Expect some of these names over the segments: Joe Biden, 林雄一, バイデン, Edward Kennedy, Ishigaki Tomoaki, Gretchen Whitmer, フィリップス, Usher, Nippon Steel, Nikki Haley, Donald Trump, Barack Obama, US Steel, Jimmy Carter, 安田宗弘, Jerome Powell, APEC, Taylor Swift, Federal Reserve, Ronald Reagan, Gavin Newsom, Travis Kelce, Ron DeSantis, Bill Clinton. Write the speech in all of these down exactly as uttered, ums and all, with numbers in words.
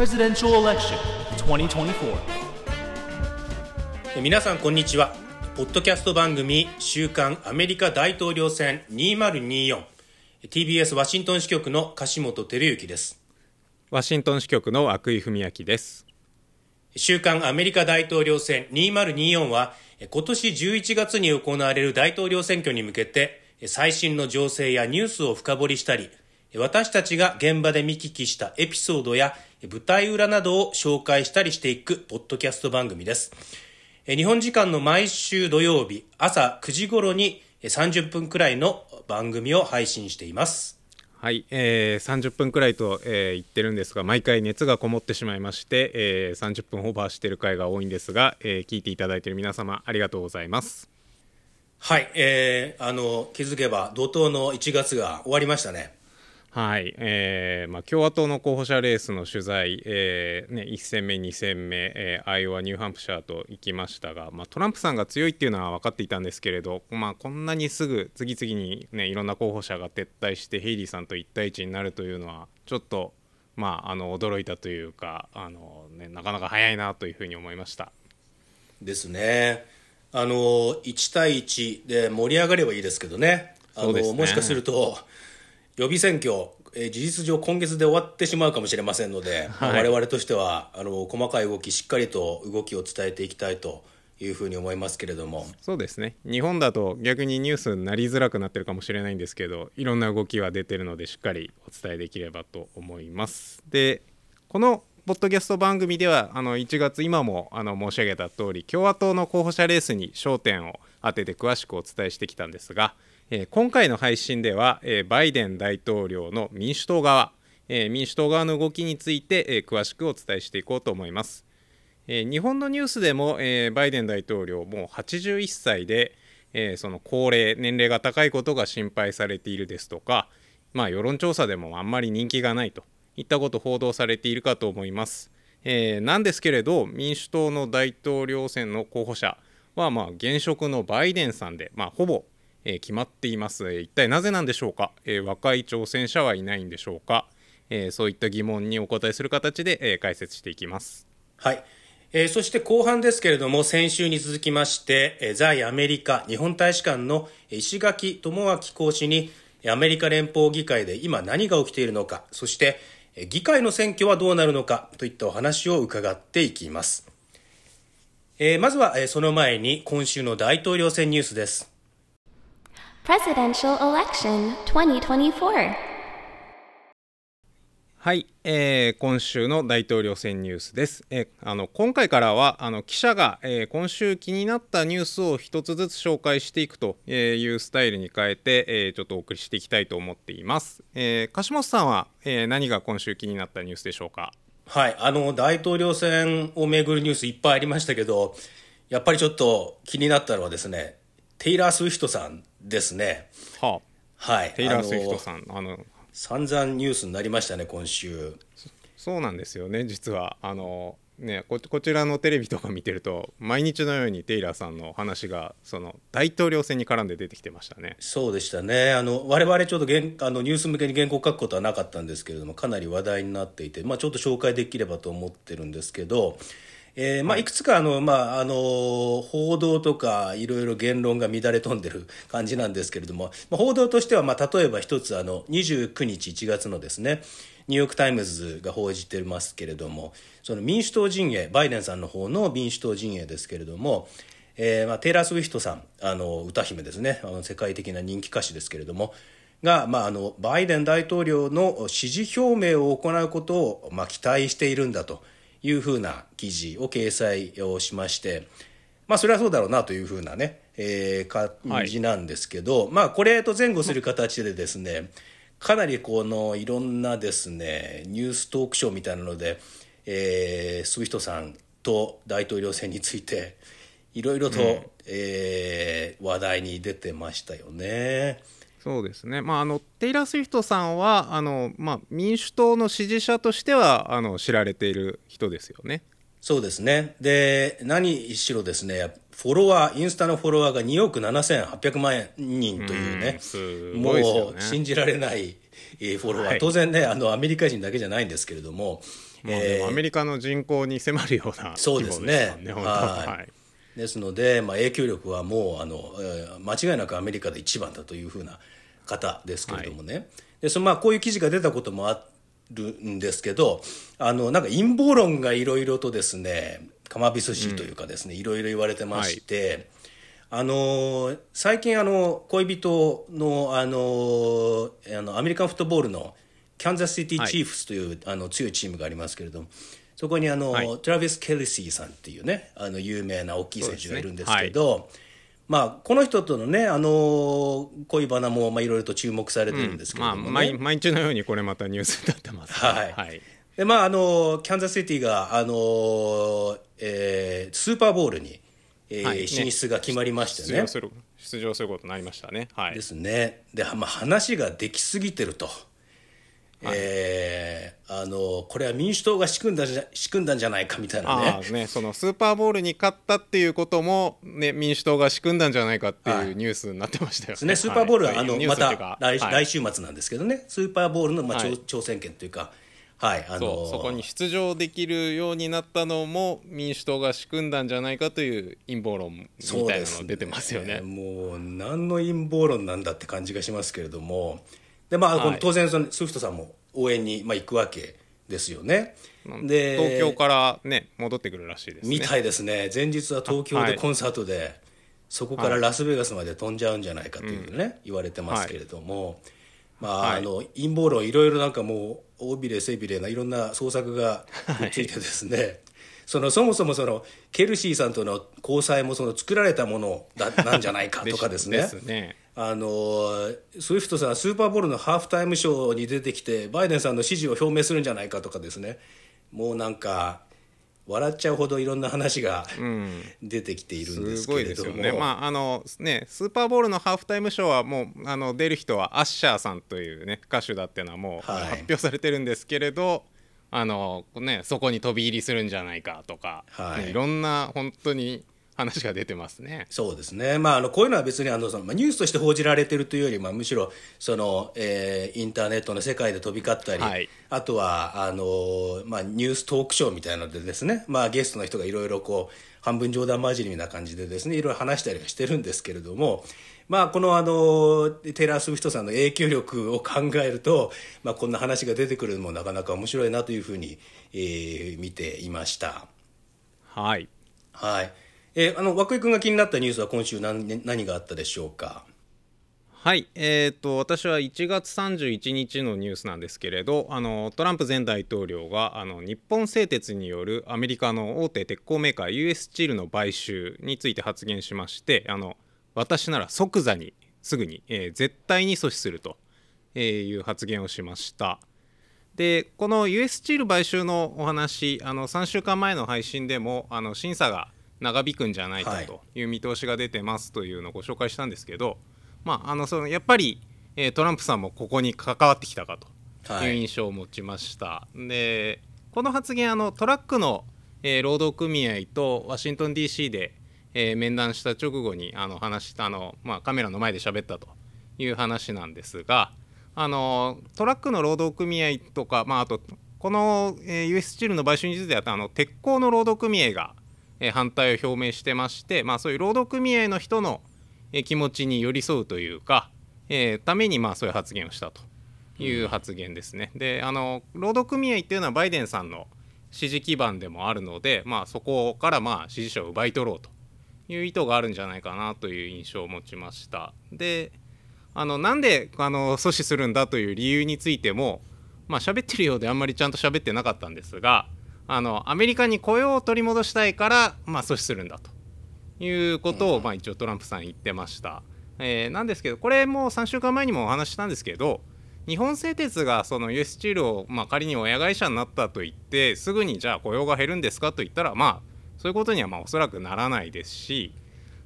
Presidential Election にせんにじゅうよん。皆さんこんにちは。ポッドキャスト番組週刊アメリカ大統領選にせんにじゅうよん ティービーエス ワシントン支局の樫本照之です。ワシントン支局の涌井文明です。週刊アメリカ大統領選にせんにじゅうよんは今年じゅういちがつに行われる大統領選挙に向けて最新の情勢やニュースを深掘りしたり、私たちが現場で見聞きしたエピソードや舞台裏などを紹介したりしていくポッドキャスト番組です。日本時間の毎週土曜日朝くじ頃にさんじゅっぷんくらいの番組を配信しています。はい、えー、さんじゅっぷんくらいと、えー、言ってるんですが、毎回熱がこもってしまいまして、えー、さんじゅっぷんオーバーしている回が多いんですが、えー、聞いていただいている皆様ありがとうございます。はい、えー、あの気づけば怒涛のいちがつが終わりましたね。はい、えーまあ、共和党の候補者レースの取材、えーね、いち戦目に戦目、えー、アイオワニューハンプシャーと行きましたが、まあ、トランプさんが強いっていうのは分かっていたんですけれど、まあ、こんなにすぐ次々に、ね、いろんな候補者が撤退してヘイリーさんと一対一になるというのはちょっと、まあ、あの驚いたというか、あの、ね、なかなか早いなというふうに思いましたですね。あのいち対いちで盛り上がればいいですけどね。あのそうですね、もしかすると予備選挙、えー、事実上今月で終わってしまうかもしれませんので、はい、我々としてはあの細かい動きしっかりと動きを伝えていきたいというふうに思いますけれども。そうですね、日本だと逆にニュースになりづらくなってるかもしれないんですけど、いろんな動きは出てるのでしっかりお伝えできればと思います。で、このポッドキャスト番組ではあのいちがつ、今もあの申し上げた通り共和党の候補者レースに焦点を当てて詳しくお伝えしてきたんですが、今回の配信ではバイデン大統領の民主党側民主党側の動きについて詳しくお伝えしていこうと思います。日本のニュースでもバイデン大統領もうはちじゅういっさいでその高齢年齢が高いことが心配されているですとか、まあ、世論調査でもあんまり人気がないといったこと報道されているかと思います。なんですけれど、民主党の大統領選の候補者はまあ現職のバイデンさんで、まあ、ほぼえー、決まっています。一体なぜなんでしょうか。えー、若い挑戦者はいないんでしょうか。えー、そういった疑問にお答えする形で、えー、解説していきます。はい、えー、そして後半ですけれども、先週に続きまして、えー、在アメリカ日本大使館の石垣智明公使にアメリカ連邦議会で今何が起きているのか、そして議会の選挙はどうなるのかといったお話を伺っていきます。えー、まずは、えー、その前に今週の大統領選ニュースです。Presidential Election にせんにじゅうよん。はい、えー、今週の大統領選ニュースです。えー、あの今回からはあの記者が、えー、今週気になったニュースを一つずつ紹介していくというスタイルに変えて、えー、ちょっとお送りしていきたいと思っています。えー、樫本さんは、えー、何が今週気になったニュースでしょうか。はい、あの大統領選をめぐるニュースいっぱいありましたけど、やっぱりちょっと気になったのはですね、テイラー・スウィフトさんですね。はあ、はい、テイラー・スウィフトさん、あの散々ニュースになりましたね今週。 そ, そうなんですよね。実はあの、ね、こ, こちらのテレビとか見てると毎日のようにテイラーさんの話がその大統領選に絡んで出てきてましたね。そうでしたね。あの我々ちょっと原あのニュース向けに原稿を書くことはなかったんですけれども、かなり話題になっていて、まあ、ちょっと紹介できればと思ってるんですけど、えーまあ、いくつかあの、まあ、あの報道とかいろいろ言論が乱れ飛んでる感じなんですけれども、まあ、報道としては、まあ、例えば一つあのにじゅうくにちいちがつのですね、ニューヨークタイムズが報じてますけれども、その民主党陣営、バイデンさんの方の民主党陣営ですけれども、えーまあ、テイラー・スウィフトさん、あの歌姫ですね、あの世界的な人気歌手ですけれどもが、まあ、あのバイデン大統領の支持表明を行うことを、まあ、期待しているんだというふうな記事を掲載をしまして、まあ、それはそうだろうなというふうなね、えー、感じなんですけど、はい、まあ、これと前後する形でですね、かなりこのいろんなですねニューストークショーみたいなので、えー、スウィフトさんと大統領選についていろいろと、うん、えー、話題に出てましたよね。そうですね、まあ、あのテイラー・スウィフトさんはあの、まあ、民主党の支持者としてはあの知られている人ですよね。そうですね。で、何しろですね、フォロワーインスタのフォロワーがにおくななせんはっぴゃくまんにんというね、うん、すごいですよね。もう信じられないフォロワー、はい、当然ね、あのアメリカ人だけじゃないんですけれども、まあえー、アメリカの人口に迫るような規模ですね。そうですね。本当は、はい、ですので、まあ、影響力はもうあの、えー、間違いなくアメリカで一番だというふうな方ですけれどもね、はい、でそのまあこういう記事が出たこともあるんですけど、あのなんか陰謀論がいろいろとですね、釜びすじというかですね、いろいろ言われてまして、はい、あの最近あの恋人 の, あのあのアメリカンフットボールのキャンザスシティチーフスという、はい、あの強いチームがありますけれども、そこにあの、はい、トラビス・ケルシーさんっていうね、あの有名な大きい選手がいるんですけど、まあ、この人とのね、あの恋バナもいろいろと注目されてるんですけれどもね、うんまあ、毎, 毎日のようにこれまたニュースになってます、ね、はい、はい、でまああのキャンザスシティがあの、えー、スーパーボウルに、えーはいね、進出が決まりましてね、出場する、出場することになりましたね、はい、ですね。で、まあ、話ができすぎてると、はい、えー、あのこれは民主党が仕組んだじゃ、仕組んだんじゃないかみたいな ね, あねそのスーパーボウルに勝ったっていうことも、ね、民主党が仕組んだんじゃないかっていうニュースになってましたよね、はい、ねスーパーボウルは、はい、あのまた 来,、はい、来週末なんですけどね、スーパーボウルの、まあはい、挑戦権というか、はい、あのー、そうそこに出場できるようになったのも民主党が仕組んだんじゃないかという陰謀論みたいなの出てますよ ね, すね。もう何の陰謀論なんだって感じがしますけれども、でまあ、この当然そのスウィフトさんも応援にまあ行くわけですよね、はい、で東京から、ね、戻ってくるらしいですね、みたいですね。前日は東京でコンサートで、はい、そこからラスベガスまで飛んじゃうんじゃないかというね、はい、言われてますけれども、はい、まあ、あの陰謀論いろいろなんかもう尾びれ背びれないろんな創作がついてですね、はい、そ, のそもそもそのケルシーさんとの交際もその作られたものだなんじゃないかとかですねですね、あのスウィフトさんスーパーボウルのハーフタイムショーに出てきてバイデンさんの支持を表明するんじゃないかとかですね、もうなんか笑っちゃうほどいろんな話が、うん、出てきているんですけれども、すごいですよね。まああのね、スーパーボウルのハーフタイムショーはもうあの出る人はアッシャーさんという、ね、歌手だっていうのはもう、はい、発表されてるんですけれど、あの、ね、そこに飛び入りするんじゃないかとか、はいね、いろんな本当に話が出てますね。そうですね、まあ、あのこういうのは別にあのその、まあ、ニュースとして報じられているというより、まあ、むしろその、えー、インターネットの世界で飛び交ったり、はい、あとはあのーまあ、ニューストークショーみたいなのでですね、まあ、ゲストの人がいろいろこう半分冗談交じりみたいな感じでですね、いろいろ話したりはしてるんですけれども、まあ、この、あのテイラー・スウィフトさんの影響力を考えると、まあ、こんな話が出てくるのもなかなか面白いなというふうに、えー、見ていました。はいはい、えー、あの和久井君が気になったニュースは今週 何, 何があったでしょうか。はい、えー、と私はいちがつさんじゅういちにちのニュースなんですけれど、あのトランプ前大統領があの日本製鉄によるアメリカの大手鉄鋼メーカー ユーエス スチールの買収について発言しまして、あの私なら即座にすぐに、えー、絶対に阻止するという発言をしました。でこの ユーエス スチール買収のお話、あのさんしゅうかんまえの配信でもあの審査が長引くんじゃないかという見通しが出てますというのをご紹介したんですけど、はい、まあ、あのそのやっぱり、えー、トランプさんもここに関わってきたかという印象を持ちました、はい、でこの発言、あのトラックの、えー、労働組合とワシントン ディーシー で、えー、面談した直後にあの話したあの、まあ、カメラの前で喋ったという話なんですが、あのトラックの労働組合とか、まあ、あとこの、えー、ユーエス スチールの買収についてはあの鉄鋼の労働組合が反対を表明してまして、まあ、そういう労働組合の人の気持ちに寄り添うというか、えー、ためにまあそういう発言をしたという発言ですね、うん、であの労働組合っていうのはバイデンさんの支持基盤でもあるので、まあ、そこからまあ支持者を奪い取ろうという意図があるんじゃないかなという印象を持ちました。であのなんであの阻止するんだという理由についても、まあ、喋ってるようであんまりちゃんと喋ってなかったんですが、あのアメリカに雇用を取り戻したいから、まあ、阻止するんだということを、うんまあ、一応トランプさん言ってました、えー、なんですけど、これもさんしゅうかんまえにもお話ししたんですけど、日本製鉄がその ユーエス スチールを、まあ、仮に親会社になったと言ってすぐにじゃあ雇用が減るんですかと言ったら、まあ、そういうことにはまあおそらくならないですし、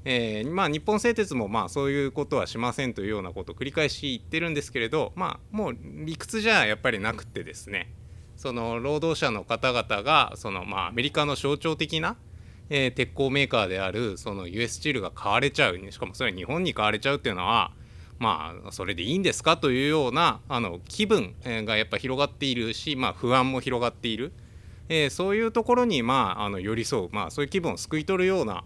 えーまあ、日本製鉄もまあそういうことはしませんというようなことを繰り返し言ってるんですけれど、まあ、もう理屈じゃやっぱりなくてですね、その労働者の方々がそのまあアメリカの象徴的なえ鉄鋼メーカーであるその ユーエス スチールが買われちゃう、しかもそれは日本に買われちゃうっていうのはまあそれでいいんですかというようなあの気分がやっぱ広がっているし、まあ不安も広がっているえー、そういうところに、まあ、あの寄り添う、まあ、そういう気分をすくい取るような、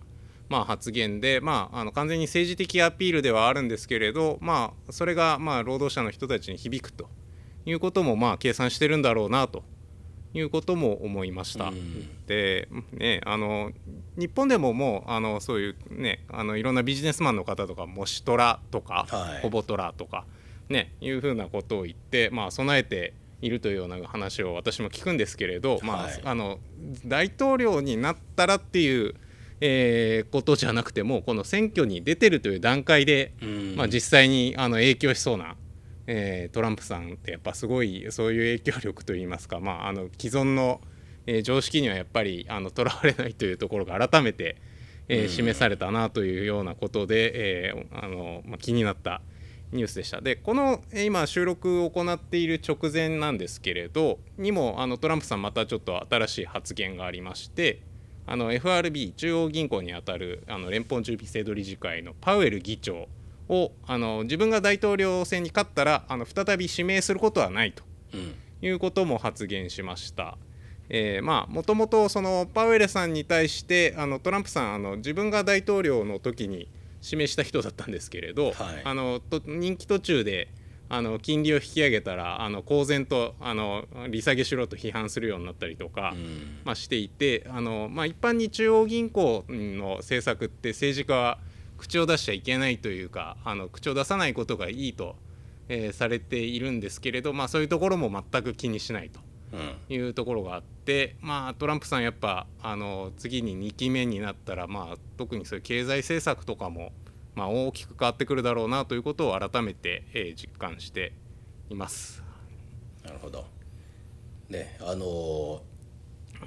まあ、発言で、まあ、あの完全に政治的アピールではあるんですけれど、まあ、それが、まあ、労働者の人たちに響くということも、まあ、計算してるんだろうなということも思いました。で、ね、あの日本でももうあのそういう、ね、あのいろんなビジネスマンの方とかもしトラとか、はい、ほぼトラとか、ね、いうふうなことを言って、まあ、備えているというような話を私も聞くんですけれど、はい、まあ、あの大統領になったらっていう、えー、ことじゃなくてもこの選挙に出てるという段階で、まあ、実際にあの影響しそうな、えー、トランプさんってやっぱすごいそういう影響力といいますか、まあ、あの既存の、えー、常識にはやっぱりとらわれないというところが改めて、えー、示されたなというようなことで、えーあのまあ、気になったニュースでした。で、この今収録を行っている直前なんですけれどにもあのトランプさんまたちょっと新しい発言がありまして、あの エフアールビー 中央銀行にあたるあの連邦準備制度理事会のパウエル議長をあの自分が大統領選に勝ったらあの再び指名することはないということも発言しました。えー、まあもともとそのパウエルさんに対してあのトランプさんあの自分が大統領の時に示した人だったんですけれど、はい、あのと任期途中であの金利を引き上げたらあの公然とあの利下げしろと批判するようになったりとか、うんまあ、していて、あの、まあ、一般に中央銀行の政策って政治家は口を出しちゃいけないというかあの口を出さないことがいいと、えー、されているんですけれど、まあ、そういうところも全く気にしないというところがあって、うんまあ、トランプさんやっぱあの次ににきめになったら、まあ、特にそういう経済政策とかもまあ、大きく変わってくるだろうなということを改めて、えー、実感しています。なるほど、ね、あのー、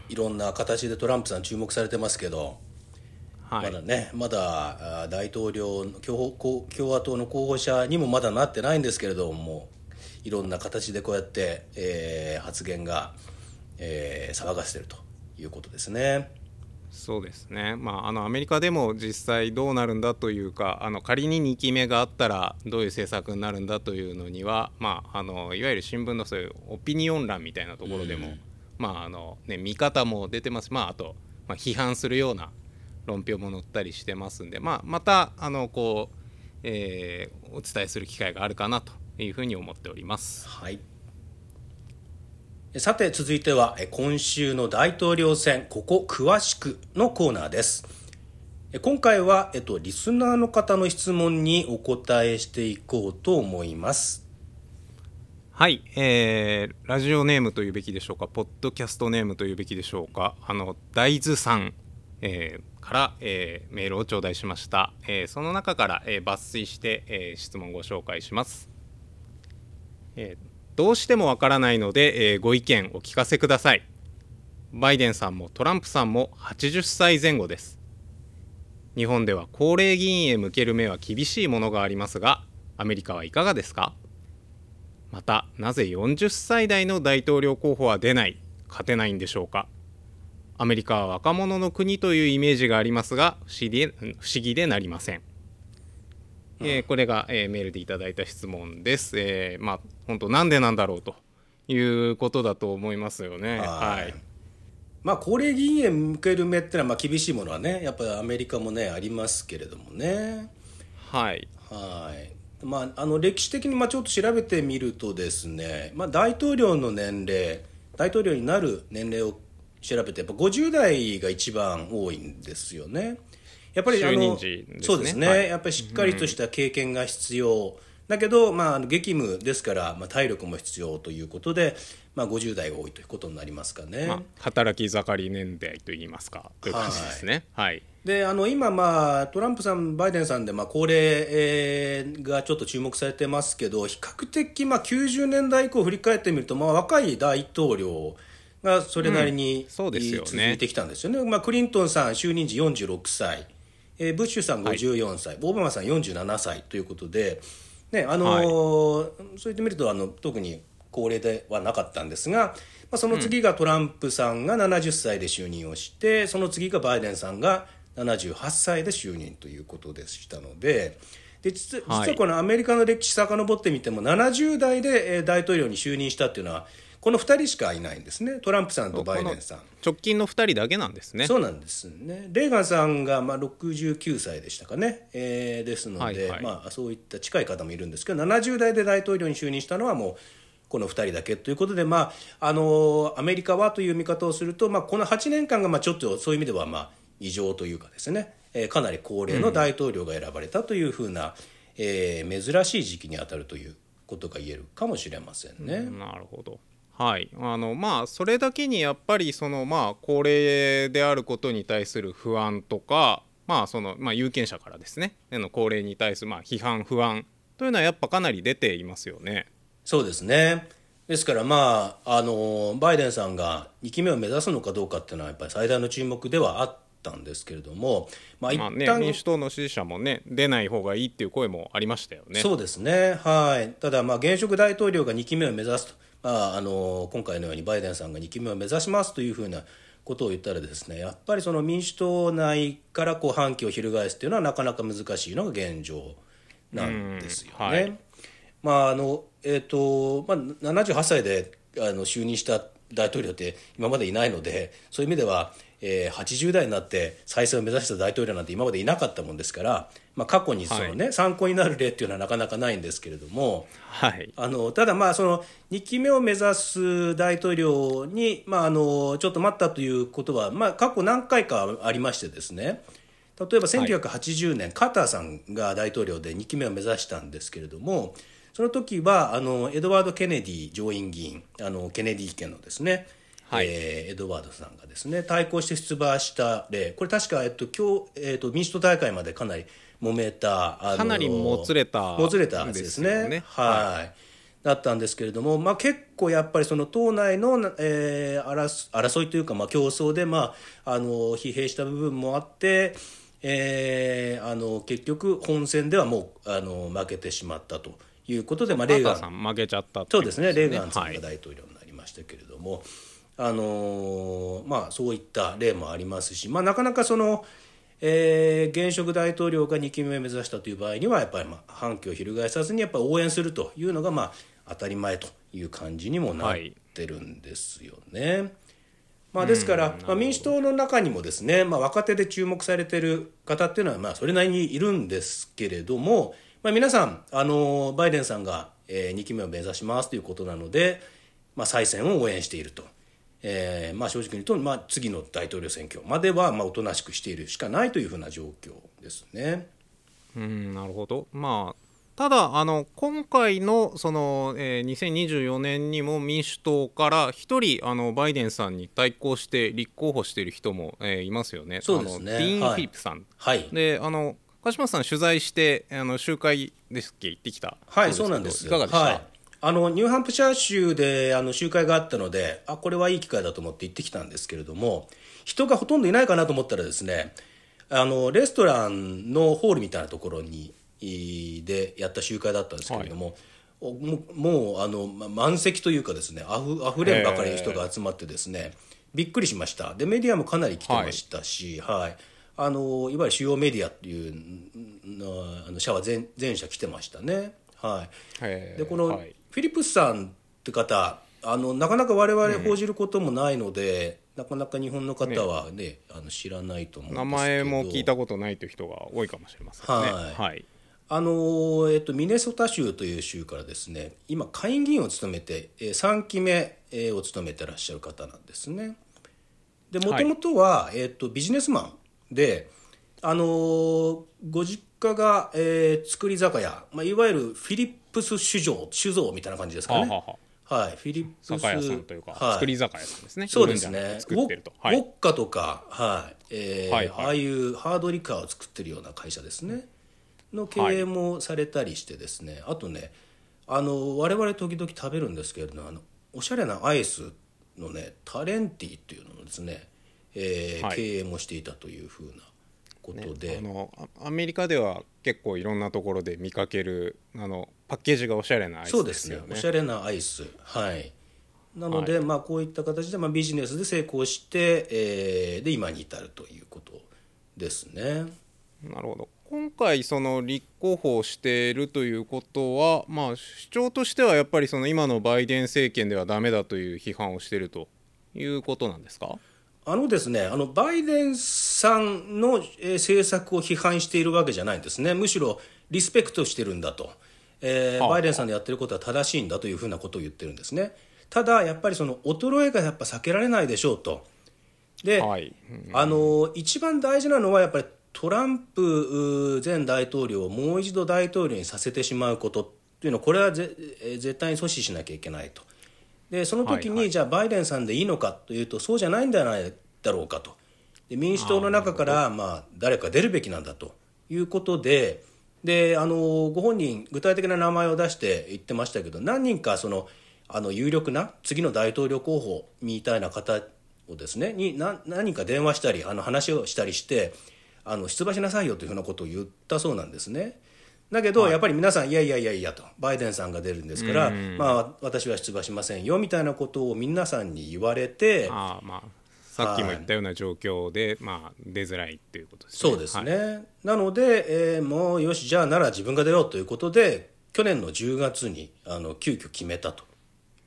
いろんな形でトランプさん注目されてますけど、はい、まだねまだ大統領共和、共和党の候補者にもまだなってないんですけれども、いろんな形でこうやって、えー、発言が、えー、騒がせているということですね。そうですね、まあ、あのアメリカでも実際どうなるんだというか、あの仮ににきめがあったらどういう政策になるんだというのには、まあ、あのいわゆる新聞のそういうオピニオン欄みたいなところでも、うんまああのね、見方も出てますし、まあ、あと、まあ、批判するような論評も載ったりしてますんで、まあ、またあのこう、えー、お伝えする機会があるかなというふうに思っております、はい。さて続いては今週の大統領選ここ詳しくのコーナーです。今回は、えっと、リスナーの方の質問にお答えしていこうと思います。はい、えー、ラジオネームというべきでしょうか、ポッドキャストネームというべきでしょうか、あの大豆さん、えー、から、えー、メールを頂戴しました、えー、その中から、えー、抜粋して、えー、質問をご紹介します、えーどうしてもわからないので、えー、ご意見お聞かせください。バイデンさんもトランプさんもはちじゅっさいぜん後です。日本では高齢議員へ向ける目は厳しいものがありますが、アメリカはいかがですか？また、なぜよんじゅっさい代の大統領候補は出ない、勝てないんでしょうか？アメリカは若者の国というイメージがありますが、不思議、不思議でなりません。えー、これが、えー、メールでいただいた質問です、えーまあ、本当なんでなんだろうということだと思いますよね。はい、はいまあ、高齢議員へ向ける目ってのは、まあ、厳しいものはねやっぱりアメリカもねありますけれどもね。はいはいまあ、あの歴史的に、まあ、ちょっと調べてみるとですね、まあ、大統領の年齢大統領になる年齢を調べてやっぱごじゅうだいが一番多いんですよね。やっぱりあのそうですね、はい、やっぱりしっかりとした経験が必要、うん、だけど、まあ、激務ですから、まあ、体力も必要ということで、まあ、ごじゅう代が多いということになりますかね、まあ、働き盛り年代といいますかという感じですね、はいはい、であの今、まあ、トランプさんバイデンさんで、まあ、高齢がちょっと注目されてますけど比較的、まあ、きゅうじゅうねんだい以降振り返ってみると、まあ、若い大統領がそれなりに、うんそうですよね、続いてきたんですよね、まあ、クリントンさん就任時よんじゅうろくさいブッシュさんごじゅうよんさい、はい、オバマさんよんじゅうななさいということで、ねあのーはい、そう言ってみるとあの特に高齢ではなかったんですが、まあ、その次がトランプさんがななじゅっさいで就任をして、うん、その次がバイデンさんがななじゅうはっさいで就任ということでしたの で, で 実, 実はこのアメリカの歴史遡ってみてもななじゅう代で大統領に就任したっていうのはこのふたりしかいないんですね。トランプさんとバイデンさん、直近のふたりだけなんですね。そうなんですね。レーガンさんがまあろくじゅうきゅうさいでしたかね、えー、ですので、はいはい、まあ、そういった近い方もいるんですけど、ななじゅうだいで大統領に就任したのはもうこのふたりだけということで、まあ、あのアメリカはという見方をすると、まあ、このはちねんかんがまあちょっとそういう意味ではまあ異常というかですね、えー、かなり高齢の大統領が選ばれたというふうな、うんえー、珍しい時期に当たるということが言えるかもしれませんね。うん、なるほど、はい。あのまあ、それだけにやっぱりその、まあ、高齢であることに対する不安とか、まあそのまあ、有権者からですねの高齢に対するまあ批判不安というのはやっぱかなり出ていますよね。そうですね。ですから、まあ、あのバイデンさんがにきめを目指すのかどうかというのはやっぱり最大の注目ではあったんですけれども、まあ一旦まあね、民主党の支持者も、ね、出ない方がいいという声もありましたよね。そうですね、はい。ただ、まあ、現職大統領がにきめを目指すと、まあ、あの今回のようにバイデンさんがにきめを目指しますというふうなことを言ったらですね、やっぱりその民主党内からこう反旗を翻すというのはなかなか難しいのが現状なんですよね。はい。まああのえーとまあ、ななじゅうはっさいであの就任した大統領って今までいないので、そういう意味では、えー、はちじゅうだいになって再選を目指した大統領なんて今までいなかったもんですから、まあ、過去にその、ねはい、参考になる例っていうのはなかなかないんですけれども、はい、あのただまあそのにきめを目指す大統領に、まあ、あのちょっと待ったということは、まあ、過去何回かありましてですね、例えばせんきゅうひゃくはちじゅうねん、はい、カーターさんが大統領でにきめを目指したんですけれども、その時はあのエドワード・ケネディ上院議員、あのケネディ家のですね、はいえー、エドワードさんがですね対抗して出馬した例、これ確か、えっと今日えっと、民主党大会までかなり揉めた、あのかなりもつれたもつれたんですね、ねはいはい、だったんですけれども、まあ、結構やっぱりその党内の、えー、争, 争いというか、まあ、競争で、まあ、あの疲弊した部分もあって、えー、あの結局本選ではもうあの負けてしまったということで、まあ、レーガンさん負けちゃったっていうことですね。そうですね、レーガンさんが大統領になりましたけれども、はいあのーまあ、そういった例もありますし、まあ、なかなかその、えー、現職大統領がにきめを目指したという場合にはやっぱり、まあ、反旗を翻さずにやっぱり応援するというのが、まあ、当たり前という感じにもなってるんですよね、はいまあ、ですから、まあ、民主党の中にもですね、まあ、若手で注目されている方っていうのは、まあ、それなりにいるんですけれども、まあ、皆さんあのバイデンさんが、えー、にきめを目指しますということなので、まあ、再選を応援していると、えーまあ、正直に言うと、まあ、次の大統領選挙までは、まあ、おとなしくしているしかないというふうな状況ですね。うんなるほど、まあ、ただあの今回の、その、えー、にせんにじゅうよねんにも民主党から一人あのバイデンさんに対抗して立候補している人も、えー、いますよね。そうですね、あのディーン・フィリップさん、はい、であの鹿島さん取材してあの集会ですっけ行ってきた。はいそうなんです。いかがでした、はい、あのニューハンプシャー州であの集会があったので、あこれはいい機会だと思って行ってきたんですけれども、人がほとんどいないかなと思ったらですね、あのレストランのホールみたいなところにでやった集会だったんですけれども、はい、も, もうあの満席というかですね、あふ、あふれんばかりの人が集まってですね、びっくりしました。でメディアもかなり来てましたし、はい、はい、あのいわゆる主要メディアっていうあの社は 全, 全社来てましたね、はい、でこのフィリップスさんって方、あのなかなか我々報じることもないので、うん、なかなか日本の方は、ねね、あの知らないと思うんですけど、名前も聞いたことないという人が多いかもしれませんね、はいはいあのえっと、ミネソタ州という州からですね、今下院議員を務めてさんきめを務めてらっしゃる方なんですね。で元々は、はいえっと、ビジネスマンで、あのー、ご実家が、えー、作り酒屋、まあ、いわゆるフィリップス酒造、酒造みたいな感じですかね。はあはあ、はい、フィリップス酒屋さんというか、はい、作り酒屋さんですね。そうですね。作ってると、ウォッカとか、はいえーはいはい、ああいうハードリカーを作ってるような会社ですね。の経営もされたりしてですね。はい、あとね、あの我々時々食べるんですけれども、あのおしゃれなアイスのね、タレンティっていうのもですね。えーはい、経営もしていたというふうなことで、ね、あのアメリカでは結構いろんなところで見かけるあのパッケージがおしゃれなアイスですよね。そうですね、おしゃれなアイス、はい、なので、はいまあ、こういった形で、まあ、ビジネスで成功して、えー、で今に至るということですね。なるほど。今回その立候補しているということは、まあ、主張としてはやっぱりその今のバイデン政権ではダメだという批判をしているということなんですか？あのですね、あのバイデンさんの政策を批判しているわけじゃないんですね。むしろリスペクトしてるんだと、えー、バイデンさんのやってることは正しいんだというふうなことを言ってるんですね。ただやっぱりその衰えがやっぱ避けられないでしょうと。で、はい、うん、あの一番大事なのはやっぱりトランプ前大統領をもう一度大統領にさせてしまうことっていうのは、これはぜ絶対に阻止しなきゃいけないと。でその時に、はいはい、じゃあバイデンさんでいいのかというと、そうじゃないんじゃないだろうかと。で民主党の中からあ、まあ、誰か出るべきなんだということで、であのご本人具体的な名前を出して言ってましたけど、何人かそのあの有力な次の大統領候補みたいな方をですねに何人か電話したりあの話をしたりして、あの出馬しなさいよというふうなことを言ったそうなんですね。だけど、はい、やっぱり皆さんいやいやいやいやと、バイデンさんが出るんですから、まあ、私は出馬しませんよみたいなことを皆さんに言われて、あ、まあ、さっきも言ったような状況で、まあ、出づらいということですね。そうですね、はい、なので、えー、もうよしじゃあなら自分が出ようということで、去年のじゅうがつにあの急遽決めたと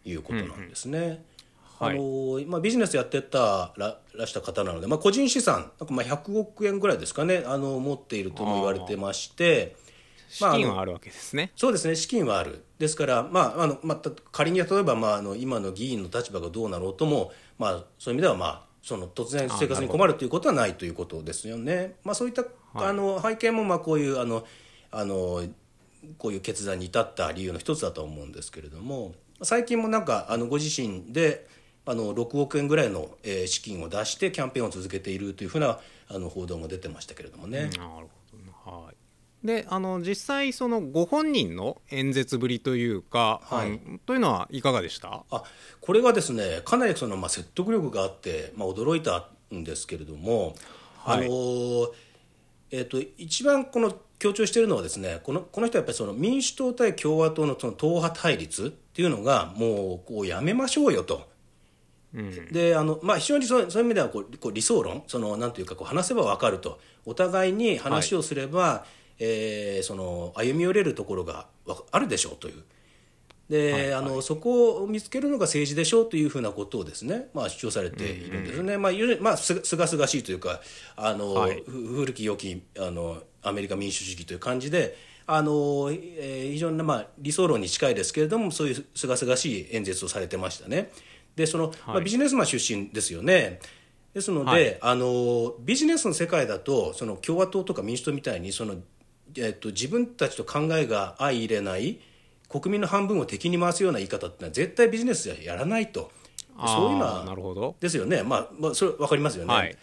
いうことなんですね、うんうん、あのーまあ、ビジネスやってたららした方なので、まあ、個人資産なんかまあひゃくおくえんぐらいですかね、あの持っているとも言われてまして、資金はあるわけですね。そうですね、資金はある。ですから、まああのま、た仮に例えば、まあ、あの今の議員の立場がどうなろうとも、まあ、そういう意味では、まあ、その突然生活に困るということはないということですよね。まあ、そういった、はい、あの背景も、まあ、こういうあのあのこういう決断に至った理由の一つだと思うんですけれども、最近もなんかあのご自身であのろくおくえんぐらいの資金を出してキャンペーンを続けているというふうなあの報道も出てましたけれどもね。なるほど、はい。であの実際そのご本人の演説ぶりというか、はい、というのはいかがでした？あ、これはですね、かなりその、まあ、説得力があって、まあ、驚いたんですけれども、はい、あのえー、と一番この強調しているのはですね、この、この人はやっぱりその民主党対共和党の、その党派対立っていうのがもうこうやめましょうよと。であのまあ、非常にそう、そういう意味ではこうこう理想論、そのなんというかこう話せば分かると、お互いに話をすれば、はい、えー、その歩み寄れるところがあるでしょうという、で、はいはい、あのそこを見つけるのが政治でしょうというふうなことをですね、まあ、主張されているんですね。まあ、まあ、すがすがしいというか、あの、はい、古き良きあのアメリカ民主主義という感じで、あの、えー、非常に、まあ、理想論に近いですけれども、そういうすがすがしい演説をされてましたね。でそのまあ、ビジネスマン出身ですよね、はい、ですので、はい、あのビジネスの世界だとその共和党とか民主党みたいにその、えっと、自分たちと考えが相入れない、国民の半分を敵に回すような言い方ってのは絶対ビジネスではやらないと、そういうのはなるほどですよね、まあまあ、それ分かりますよね、はい、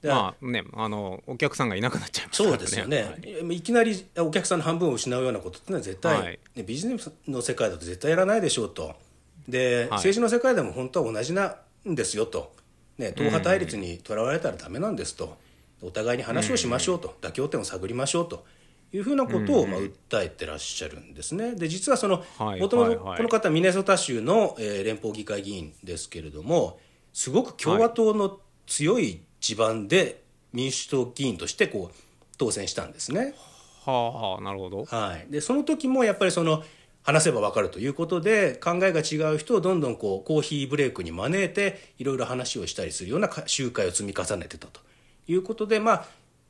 でまあね、あのお客さんがいなくなっちゃいますからね。そうですよね、はい、いきなりお客さんの半分を失うようなことってのは絶対、はいね、ビジネスの世界だと絶対やらないでしょうと。で政治の世界でも本当は同じなんですよと、ね、党派対立にとらわれたらダメなんですと、お互いに話をしましょうと、妥協点を探りましょうというふうなことをまあ訴えてらっしゃるんですね。で実はその元々この方ミネソタ州のえ連邦議会議員ですけれども、すごく共和党の強い地盤で民主党議員としてこう当選したんですね。はあ、なるほど、はい、でその時もやっぱりその話せば分かるということで、考えが違う人をどんどんこうコーヒーブレイクに招いていろいろ話をしたりするような集会を積み重ねてたということで、まあ、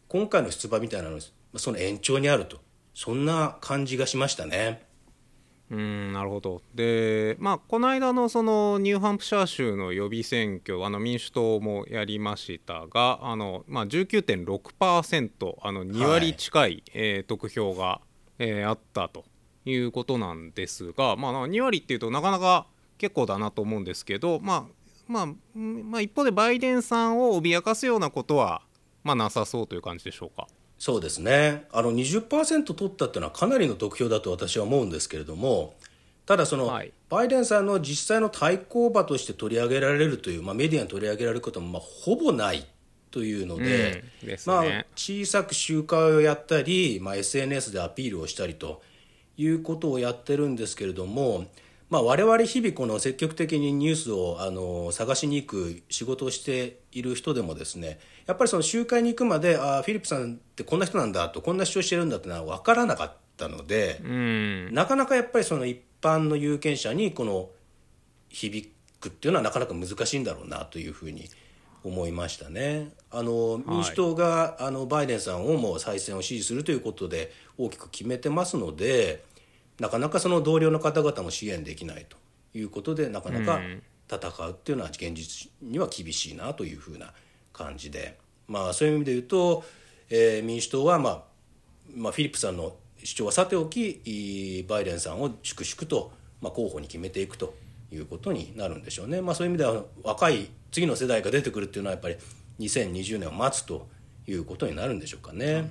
今回の出馬みたいなのその延長にあると、そんな感じがしましたね。うん、なるほど。で、まあ、この間 の, そのニューハンプシャー州の予備選挙、あの民主党もやりましたが、あの、まあ、じゅうきゅうてんろくパーセント、 あのにわり近い、はい、えー、得票が、えー、あったということなんですが、まあ、に割っていうとなかなか結構だなと思うんですけど、まあまあまあ、一方でバイデンさんを脅かすようなことは、まあ、なさそうという感じでしょうか。そうですね、あの にじゅっパーセント 取ったというのはかなりの得票だと私は思うんですけれども、ただその、はい、バイデンさんの実際の対抗馬として取り上げられるという、まあ、メディアに取り上げられることもまあほぼないというので、うんですね、まあ、小さく集会をやったり、まあ、エスエヌエス でアピールをしたりということをやってるんですけれども、まあ、我々日々この積極的にニュースをあの探しに行く仕事をしている人でもですね、やっぱりその集会に行くまで、あ、フィリップさんってこんな人なんだと、こんな主張してるんだってのは分からなかったので、うん、なかなかやっぱりその一般の有権者にこの響くっていうのはなかなか難しいんだろうなというふうに思いましたね。あの民主党が、はい、あのバイデンさんをもう再選を支持するということで大きく決めてますので、なかなかその同僚の方々も支援できないということで、なかなか戦うっていうのは現実には厳しいなというふうな感じで、まあ、そういう意味で言うと、えー、民主党は、まあまあ、フィリップさんの主張はさておき、バイデンさんを粛々と、まあ、候補に決めていくということになるんでしょうね。まあ、そういう意味では若い次の世代が出てくるっていうのはやっぱりにせんにじゅうねんを待つということになるんでしょうかね。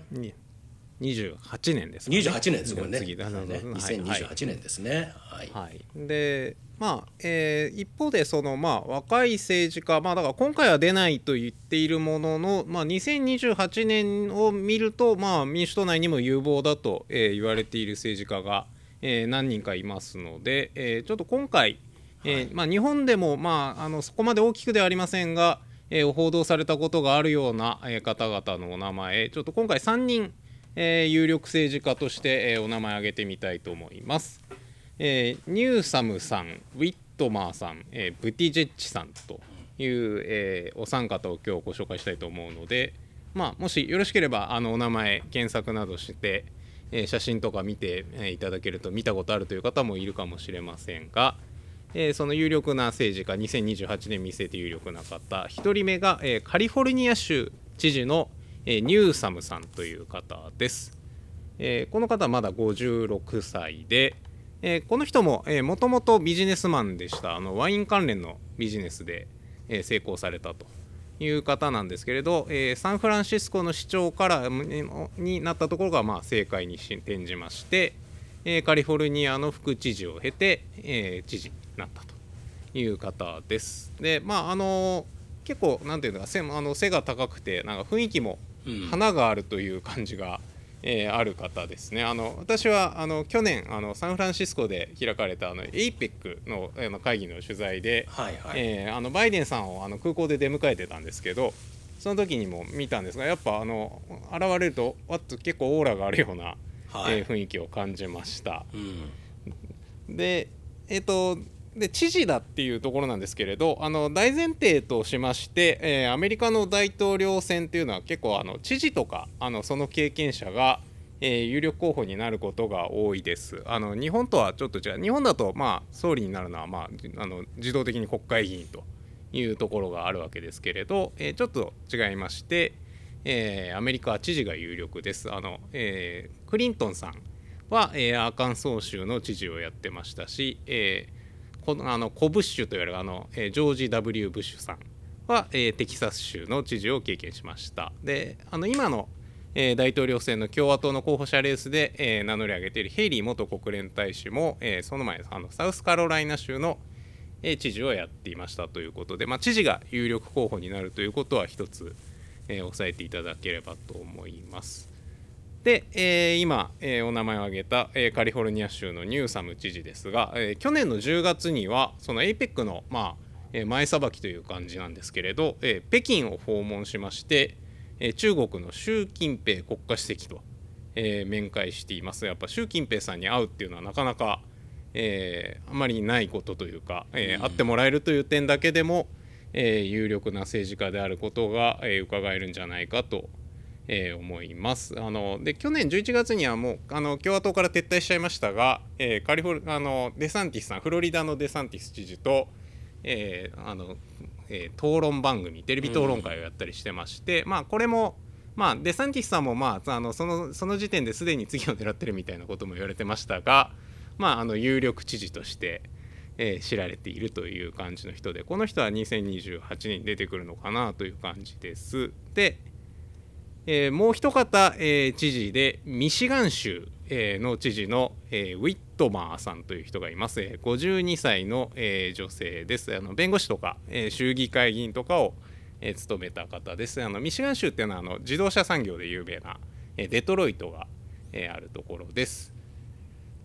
にじゅうはちねんですね。にじゅうはちねんですもんね。次だね。にせんにじゅうはちねんですね。はい。はい。で、まあ、えー、一方でその、まあ、若い政治家、まあ、だから今回は出ないと言っているものの、まあ、にせんにじゅうはちねんを見ると、まあ、民主党内にも有望だと、えー、言われている政治家が、えー、何人かいますので、えー、ちょっと今回、えーはい、まあ、日本でも、まあ、あのそこまで大きくではありませんが、えー、報道されたことがあるような方々のお名前、ちょっと今回さんにん、えー、有力政治家として、えー、お名前挙げてみたいと思います、えー、ニューサムさん、ウィットマーさん、えー、ブティジェッジさんという、えー、お三方を今日ご紹介したいと思うので、まあ、もしよろしければあのお名前検索などして、えー、写真とか見て、えー、いただけると、見たことあるという方もいるかもしれませんが、えー、その有力な政治家、にせんにじゅうはちねん見据えて有力な方、ひとりめが、えー、カリフォルニア州知事のニューサムさんという方です、えー、この方はまだごじゅうろくさいで、えー、この人ももともとビジネスマンでした。あのワイン関連のビジネスで、えー、成功されたという方なんですけれど、えー、サンフランシスコの市長からになったところが、まあ、政界に転じまして、えー、カリフォルニアの副知事を経て、えー、知事になったという方です。で、まあ、あの結構なんていうのか、背、あの背が高くてなんか雰囲気も花があるという感じが、えー、ある方ですね。あの私はあの去年あのサンフランシスコで開かれたあの エーペック の、あの会議の取材で、はいはい、えー、あのバイデンさんをあの空港で出迎えてたんですけど、その時にも見たんですが、やっぱあの現れるとわっと結構オーラがあるような、はい、えー、雰囲気を感じました、うん、で、えーとで知事だっていうところなんですけれど、あの大前提としまして、えー、アメリカの大統領選というのは結構あの知事とかあのその経験者が、えー、有力候補になることが多いです。あの日本とはちょっと違う。日本だと、まあ、総理になるのは、まあ、あの自動的に国会議員というところがあるわけですけれど、えー、ちょっと違いまして、えー、アメリカは知事が有力です。あの、えー、クリントンさんは、えー、アーカンソー州の知事をやってましたし、えーあのコブッシュといわれるあのジョージ・ W ・ブッシュさんは、えー、テキサス州の知事を経験しました。で、あの今の、えー、大統領選の共和党の候補者レースで、えー、名乗り上げているヘイリー元国連大使も、えー、その前あのサウスカロライナ州の、えー、知事をやっていましたということで、まあ、知事が有力候補になるということは一つ、えー、押さえていただければと思います。で、えー、今、えー、お名前を挙げた、えー、カリフォルニア州のニューサム知事ですが、えー、去年のじゅうがつにはその エーペック の、まあえー、前さばきという感じなんですけれど、えー、北京を訪問しまして、えー、中国の習近平国家主席と、えー、面会しています。やっぱ習近平さんに会うっていうのはなかなか、えー、あまりないことというか、えー、会ってもらえるという点だけでも、えー、有力な政治家であることが、えー、伺えるんじゃないかとえー、思います。あので去年じゅういちがつにはもうあの共和党から撤退しちゃいましたが、えー、カリフォルあのデサンティスさん、フロリダのデサンティス知事と、えーあのえー、討論番組、テレビ討論会をやったりしてまして、うん、まあ、これも、まあ、デサンティスさんも、まあ、あの その、その時点ですでに次を狙ってるみたいなことも言われてましたが、まあ、あの有力知事として、えー、知られているという感じの人で、この人はにせんにじゅうはちねんに出てくるのかなという感じです。でえー、もう一方、えー、知事でミシガン州、えー、の知事の、えー、ウィットマーさんという人がいます。えー、ごじゅうにさいの、えー、女性です。あの弁護士とか、えー、州議会議員とかを、えー、務めた方です。あのミシガン州っていうのはあの自動車産業で有名な、えー、デトロイトが、えー、あるところです。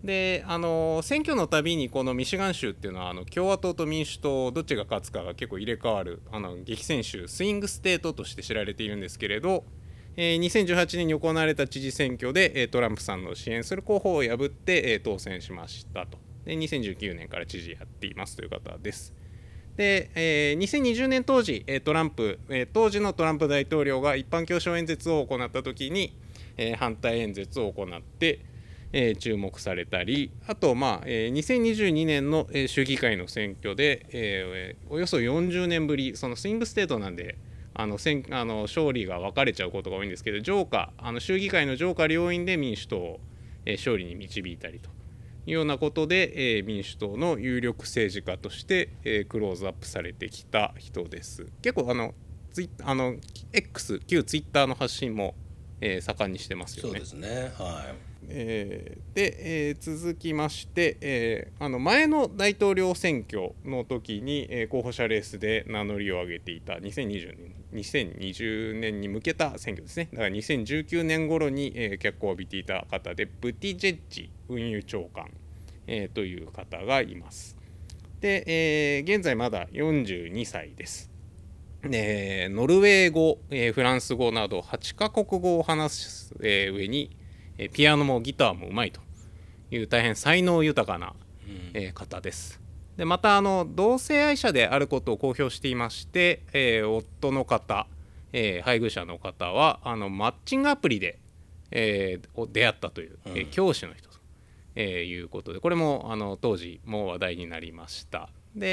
であの選挙のたびにこのミシガン州っていうのはあの共和党と民主党どっちが勝つかが結構入れ替わるあの激戦州スイングステートとして知られているんですけれど、えー、にせんじゅうはちねんに行われた知事選挙で、えー、トランプさんの支援する候補を破って、えー、当選しましたと。でにせんじゅうきゅうねんから知事やっていますという方です。で、えー、にせんにじゅうねん当時トランプ、えー、当時のトランプ大統領が一般教書演説を行った時に、えー、反対演説を行ってえー、注目されたり、あと、まあえー、にせんにじゅうにねんの、えー、州議会の選挙で、えー、およそよんじゅうねんぶり、そのスイングステートなんであの選あの勝利が分かれちゃうことが多いんですけど、上下あの州議会の上下両院で民主党を、えー、勝利に導いたりというようなことで、えー、民主党の有力政治家として、えー、クローズアップされてきた人です。結構あのツイあの X 旧ツイッターの発信も、えー、盛んにしてますよね。そうですね、はい。えーでえー、続きまして、えー、あの前の大統領選挙の時に、えー、候補者レースで名乗りを上げていたにせんにじゅうねんに向けた選挙ですね。だからにせんじゅうきゅうねん頃に、えー、脚光を浴びていた方でブティジェッジ運輸長官、えー、という方がいます。で、えー、現在まだよんじゅうにさいです。でノルウェー語、えー、フランス語などはちかこく語を話す、えー、上にピアノもギターもうまいという大変才能豊かな方です。でまたあの同性愛者であることを公表していまして、えー、夫の方、えー、配偶者の方はあのマッチングアプリで、えー、出会ったという、えー、教師の人と、えー、いうことで、これもあの当時も話題になりました。で、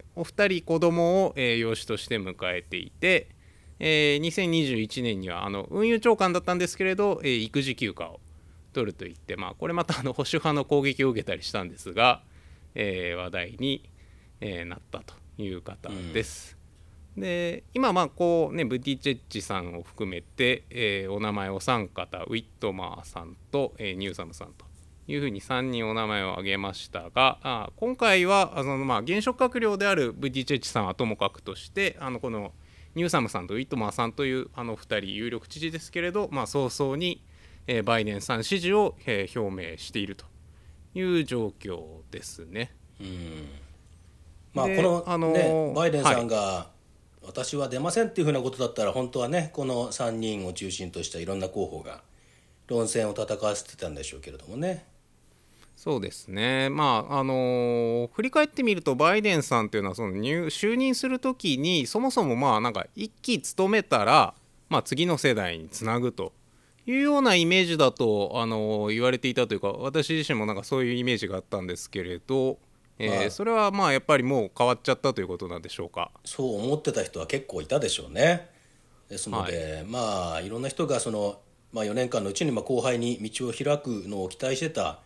えー、お二人子供を、えー、養子として迎えていて、えー、にせんにじゅういちねんにはあの運輸長官だったんですけれど、えー、育児休暇を取るといって、まあ、これまたあの保守派の攻撃を受けたりしたんですが、えー、話題に、えー、なったという方です、うん、で今まあこう、ね、ブティジェッジさんを含めて、えー、お名前お三方ウィットマーさんと、えー、ニューサムさんというふうにさんにんお名前を挙げましたが、あ今回はあの、まあ、現職閣僚であるブティジェッジさんはともかくとしてあのこのニューサムさんとウィットマーさんというあのふたり有力知事ですけれど、まあ、早々にバイデンさん支持を表明しているという状況ですね。うん、まあ、この、あのーね、バイデンさんが、はい、私は出ませんっていうふうなことだったら本当はねこのさんにんを中心としたいろんな候補が論戦を戦わせてたんでしょうけれどもね。そうですね、まああのー、振り返ってみるとバイデンさんというのはその入就任するときにそもそもまあなんか一期務めたら、まあ、次の世代につなぐというようなイメージだと、あのー、言われていたというか私自身もなんかそういうイメージがあったんですけれど、えー、それはまあやっぱりもう変わっちゃったということなんでしょうか。そう思ってた人は結構いたでしょうね。ですので、はい、まあいろんな人がその、まあ、よねんかんのうちにまあ後輩に道を開くのを期待してた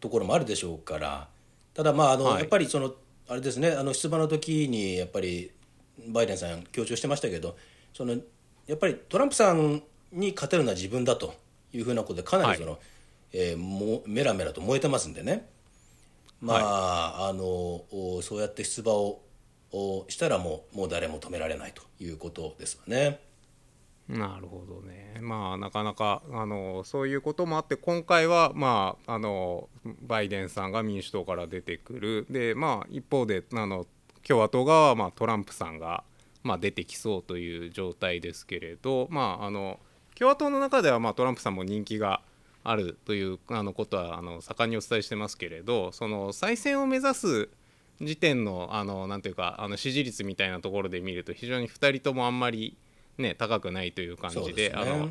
ところもあるでしょうから。ただまああの、はい、やっぱりそのあれですね、あの出馬の時にやっぱりバイデンさん強調してましたけど、そのやっぱりトランプさんに勝てるのは自分だというふうなことでかなりその、はいえー、もメラメラと燃えてますんでね、まあ、はい、あのそうやって出馬をしたらもう、もう誰も止められないということですよね。なるほどね。まあなかなかあのそういうこともあって今回は、まあ、あのバイデンさんが民主党から出てくる。でまあ一方であの共和党側は、まあ、トランプさんが、まあ、出てきそうという状態ですけれど、まあ、あの共和党の中では、まあ、トランプさんも人気があるというあのことはあの盛んにお伝えしてますけれど、その再選を目指す時点のあのなんていうかあの支持率みたいなところで見ると非常にふたりともあんまりね、高くないという感じ で, で、ねあの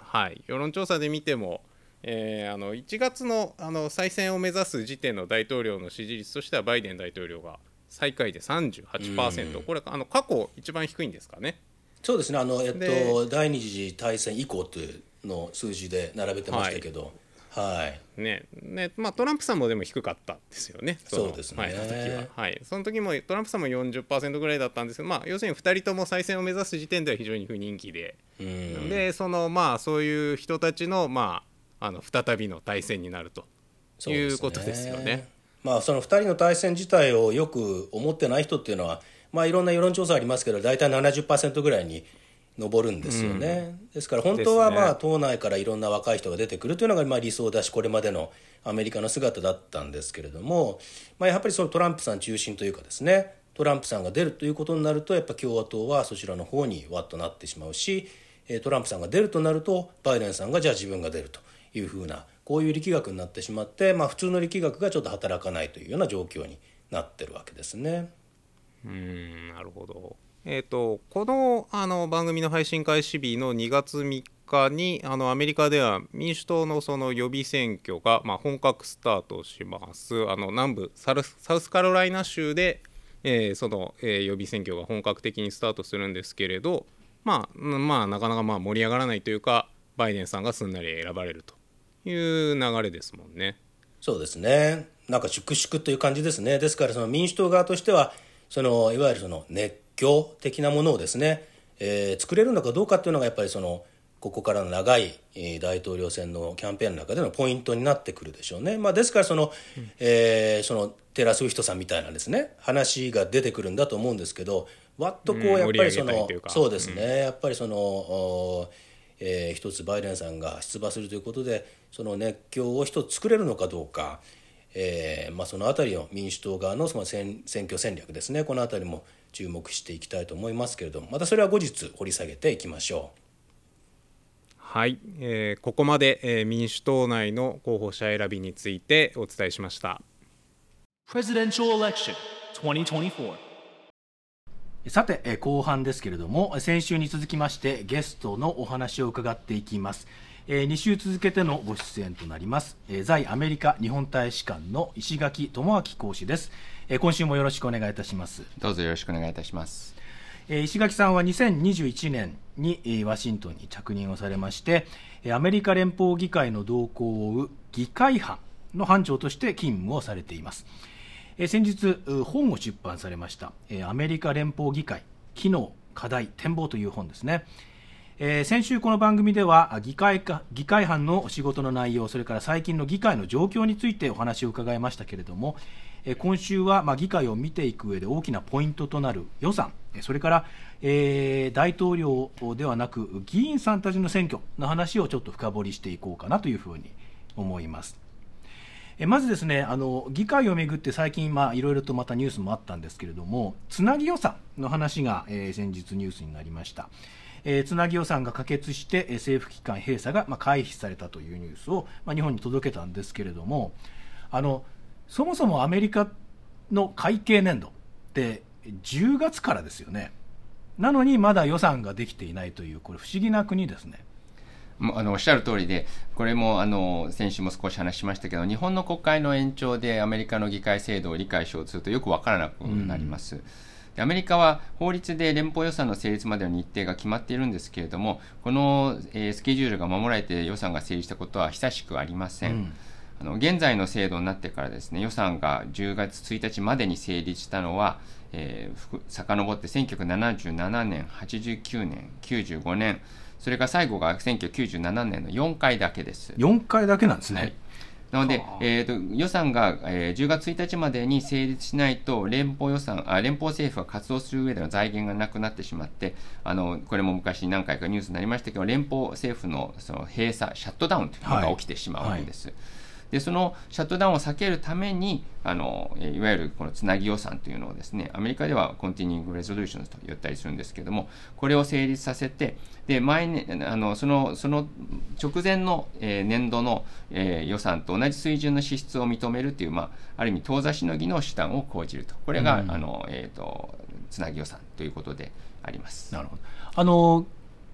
はい、世論調査で見ても、えー、あのいちがつ の, あの再選を目指す時点の大統領の支持率としてはバイデン大統領が最下位で さんじゅうはちパーセント、 これあの過去一番低いんですかね。そうですね、あの、えっと、第二次大戦以降というの数字で並べてましたけど、はいはいねねまあ、トランプさんもでも低かったですよね。そのそうですね、はい そ, の時ははい、その時もトランプさんも よんじゅっパーセント ぐらいだったんですけど、まあ、要するにふたりとも再選を目指す時点では非常に不人気 で, うんで そ, の、まあ、そういう人たち の,、まあ、あの再びの対戦になるということですよ ね, そ, すね、まあ、そのふたりの対戦自体をよく思ってない人っていうのは、まあ、いろんな世論調査ありますけど大体 ななじゅっパーセント ぐらいに上るんですよね、うん、ですから本当はまあ党内からいろんな若い人が出てくるというのがまあ理想だし、これまでのアメリカの姿だったんですけれども、まあ、やっぱりそのトランプさん中心というかですね、トランプさんが出るということになるとやっぱ共和党はそちらの方にわっとなってしまうし、トランプさんが出るとなるとバイデンさんがじゃあ自分が出るというふうな、こういう力学になってしまって、まあ、普通の力学がちょっと働かないというような状況になってるわけですね。うーん、なるほど。えーと、この、あの番組の配信開始日のにがつみっかにあのアメリカでは民主党のその予備選挙が、まあ、本格スタートします。あの南部サルサウスカロライナ州で、えー、その、えー、予備選挙が本格的にスタートするんですけれど、まあまあ、なかなかまあ盛り上がらないというか、バイデンさんがすんなり選ばれるという流れですもんね。そうですね、なんか粛々という感じですね。ですからその民主党側としてはそのいわゆるその熱狂的なものをですね、えー、作れるのかどうかというのがやっぱりそのここからの長い大統領選のキャンペーンの中でのポイントになってくるでしょうね、まあ、ですからその、うんえー、そのテラスウィフトさんみたいなですね話が出てくるんだと思うんですけど、わっとこうやっぱりその、うん、そうですね、うん、やっぱりその、えー、一つバイデンさんが出馬するということでその熱狂を一つ作れるのかどうか、えーまあ、そのあたりの民主党側の、その選挙戦略ですね、このあたりも注目していきたいと思いますけれども、またそれは後日掘り下げていきましょう。はい、えー、ここまで、えー、民主党内の候補者選びについてお伝えしました。 Presidential Election にせんにじゅうよん。さて、えー、後半ですけれども、先週に続きましてゲストのお話を伺っていきます。えー、に週続けてのご出演となります、えー、在アメリカ日本大使館の石垣智明講師です。えー、今週もよろしくお願いいたします。どうぞよろしくお願いいたします。えー、石垣さんはにせんにじゅういちねんに、えー、ワシントンに着任をされまして、アメリカ連邦議会の動向を追う議会班の班長として勤務をされています。えー、先日本を出版されました、えー、アメリカ連邦議会機能課題展望という本ですね。えー、先週この番組では議会か、議会班の仕事の内容、それから最近の議会の状況についてお話を伺いましたけれども、えー、今週はまあ議会を見ていく上で大きなポイントとなる予算、それから、えー、大統領ではなく議員さんたちの選挙の話をちょっと深掘りしていこうかなというふうに思います。えー、まずですね、あの議会をめぐって最近まあいろいろとまたニュースもあったんですけれども、つなぎ予算の話が、えー、先日ニュースになりました。えー、つなぎ予算が可決して、えー、政府機関閉鎖が、まあ、回避されたというニュースを、まあ、日本に届けたんですけれども、あのそもそもアメリカの会計年度ってじゅうがつからですよね。なのにまだ予算ができていないという、これ不思議な国ですね。あのおっしゃる通りで、これもあの先週も少し話しましたけど、日本の国会の延長でアメリカの議会制度を理解しようとするとよく分からなくなります。うん、アメリカは法律で連邦予算の成立までの日程が決まっているんですけれども、このスケジュールが守られて予算が成立したことは久しくありません。うん、あの現在の制度になってからですね、予算がじゅうがつついたちまでに成立したのは、えー、遡ってせんきゅうひゃくななじゅうななねん、はちじゅうきゅうねん、きゅうじゅうごねん、それから最後がせんきゅうひゃくきゅうじゅうななねんのよんかいだけです。よんかいだけなんですね。はい、なので、えー、と予算が、えー、じゅうがつついたちまでに成立しないと連邦予算あ連邦政府が活動する上での財源がなくなってしまって、あのこれも昔何回かニュースになりましたけど、連邦政府 の, その閉鎖シャットダウンというのが起きてしまうわけです。はいはい、でそのシャットダウンを避けるために、あのいわゆるこのつなぎ予算というのをですね、アメリカではコンティニングレゾリューションズと言ったりするんですけれども、これを成立させて、で毎年あのそのその直前の、えー、年度の、えー、予算と同じ水準の支出を認めるという、まあ、ある意味当座しのぎの手段を講じると、これが、うん、あのえーと、つなぎ予算ということであります。なるほど。あの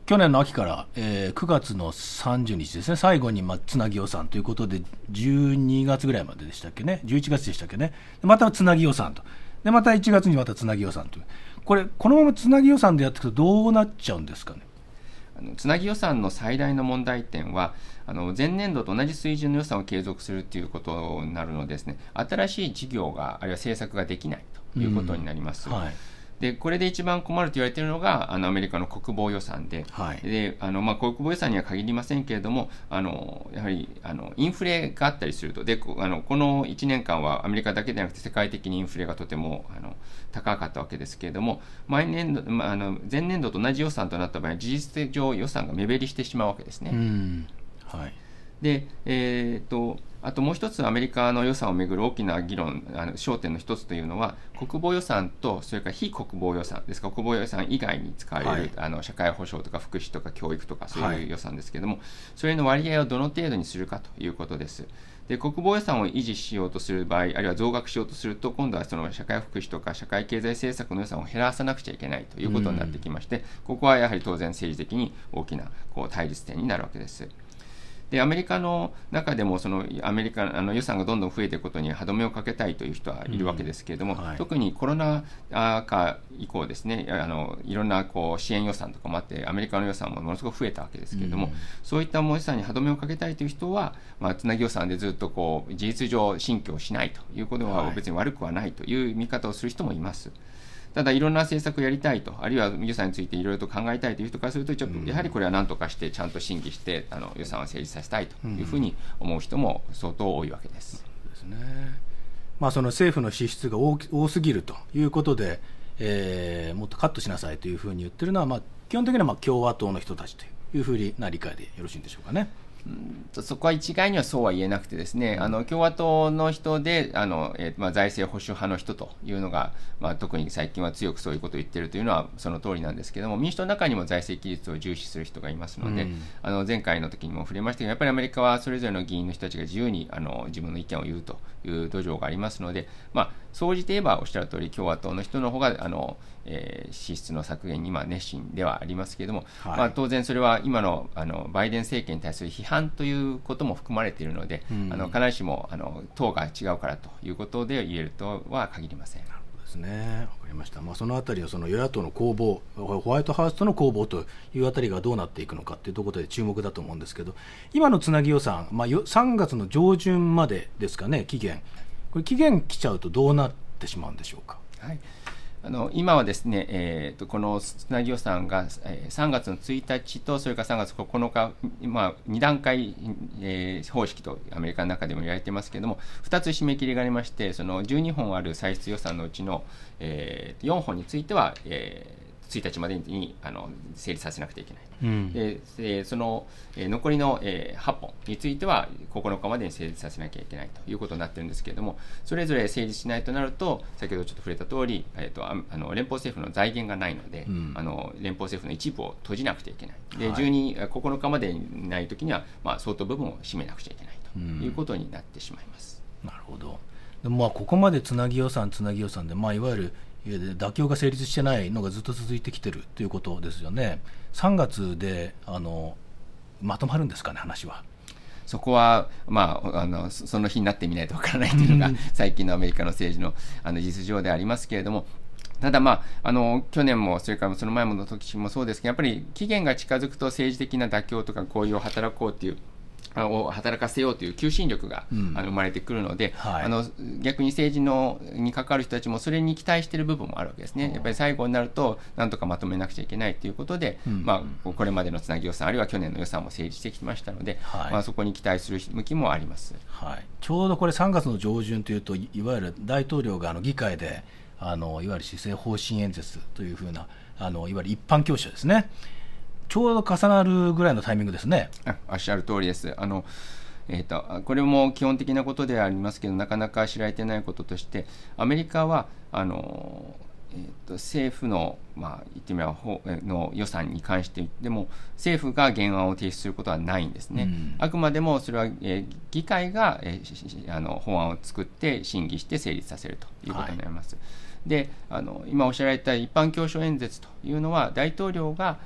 去年の秋から、えー、くがつのさんじゅうにちですね、最後に、まあ、つなぎ予算ということでじゅうにがつぐらいまででしたっけね、じゅういちがつでしたっけね、でまたつなぎ予算と、でまたいちがつにまたつなぎ予算という、これこのままつなぎ予算でやっていくとどうなっちゃうんですかね。あのつなぎ予算の最大の問題点は、あの前年度と同じ水準の予算を継続するということになるのですね、新しい事業があるいは政策ができないということになります。うん、はい、でこれで一番困ると言われているのがあのアメリカの国防予算で、はい、であのまあ国防予算には限りませんけれども、あのやはりあのインフレがあったりすると、であのこのいちねんかんはアメリカだけでなくて世界的にインフレがとてもあの高かったわけですけれども、毎年度、まあ、あの前年度と同じ予算となった場合は事実上予算が目減りしてしまうわけですね。うん、はいでえー、っとあともう一つアメリカの予算をめぐる大きな議論、あの焦点の一つというのは国防予算とそれから非国防予算ですか、国防予算以外に使われる、はい、あの社会保障とか福祉とか教育とかそういう予算ですけれども、はい、それの割合をどの程度にするかということです。で国防予算を維持しようとする場合、あるいは増額しようとすると、今度はその社会福祉とか社会経済政策の予算を減らさなくちゃいけないということになってきまして、うん、ここはやはり当然政治的に大きなこう対立点になるわけです。でアメリカの中でもそのアメリカあの予算がどんどん増えていくことに歯止めをかけたいという人はいるわけですけれども、うんはい、特にコロナ禍以降ですね、あのいろんなこう支援予算とかもあってアメリカの予算もものすごく増えたわけですけれども、うん、そういったもの予算に歯止めをかけたいという人は、まあ、つなぎ予算でずっとこう事実上進去しないということは別に悪くはないという見方をする人もいます。はい、ただいろんな政策をやりたいと、あるいは予算についていろいろと考えたいという人からすると、ちょっとやはりこれは何とかしてちゃんと審議してあの予算を成立させたいというふうに思う人も相当多いわけです。うん、ですね。まあ、その政府の支出が 多, 多すぎるということで、えー、もっとカットしなさいというふうに言ってるのは、まあ、基本的にはまあ共和党の人たちというふうな理解でよろしいんでしょうかね。うんとそこは一概にはそうは言えなくてですね、あの共和党の人であの、えーまあ、財政保守派の人というのが、まあ、特に最近は強くそういうことを言っているというのはその通りなんですけども、民主党の中にも財政規律を重視する人がいますので、うん、あの前回の時にも触れましたけど、やっぱりアメリカはそれぞれの議員の人たちが自由にあの自分の意見を言うという土壌がありますので、まあ、総じて言えばおっしゃる通り共和党の人の方があの、えー、支出の削減に今熱心ではありますけれども、はいまあ、当然それは今 の, あのバイデン政権に対する批判ということも含まれているので、うん、あの必ずしもあの党が違うからということで言えるとは限りません。なるほどですね、分かりました。まあ、そのあたりはその与野党の攻防、ホワイトハウスとの攻防というあたりがどうなっていくのかというところで注目だと思うんですけど、今のつなぎ予算、まあ、さんがつの上旬までですかね、期限、これ期限来ちゃうとどうなってしまうんでしょうか。はい、あの今はですね、えー、とこのつなぎ予算がさんがつのついたちとそれからさんがつここのか、まあ、に段階、えー、方式とアメリカの中でも言われていますけれども、ふたつ締め切りがありまして、そのじゅうにほんある歳出予算のうちの、えー、よんほんについては、えーついたちまでにあの成立させなくてはいけない、うん、ででその、えー、残りの、えー、はっぽんについてはここのかまでに成立させなきゃいけないということになっているんですけれども、それぞれ成立しないとなると先ほどちょっと触れた通り、えーと、あの連邦政府の財源がないので、うん、あの連邦政府の一部を閉じなくてはいけないで、はい、じゅうにここのかまでにないときには、まあ、相当部分を占めなくちゃいけないということになってしまいます、うん、なるほど。でもまあここまでつなぎ予算つなぎ予算で、まあ、いわゆる妥協が成立してないのがずっと続いてきてるということですよね。さんがつであのまとまるんですかね、話は。そこは、まあ、あのその日になってみないとわからないというのが最近のアメリカの政治の、 あの実情でありますけれども、ただ、まあ、あの去年もそれからその前もの時もそうですけど、やっぱり期限が近づくと政治的な妥協とか合意を働こうというを働かせようという求心力が、うん、あの生まれてくるので、はい、あの逆に政治のに関わる人たちもそれに期待している部分もあるわけですね。やっぱり最後になるとなんとかまとめなくちゃいけないということで、うんまあ、これまでのつなぎ予算あるいは去年の予算も成立してきましたので、はいまあ、そこに期待する向きもあります、はい、ちょうどこれさんがつの上旬というと、いわゆる大統領があの議会であのいわゆる施政方針演説というふうなあのいわゆる一般教書ですね、ちょうど重なるぐらいのタイミングですね。あ、おっしゃる通りです。あの、えーと、これも基本的なことではありますけど、なかなか知られていないこととして、アメリカはあの、えーと、政府の、まあ、言ってみればの予算に関してでも政府が原案を提出することはないんですね、うん、あくまでもそれは、えー、議会が、えー、あの法案を作って審議して成立させるということになります、はい、であの今おっしゃられた一般教書演説というのは大統領が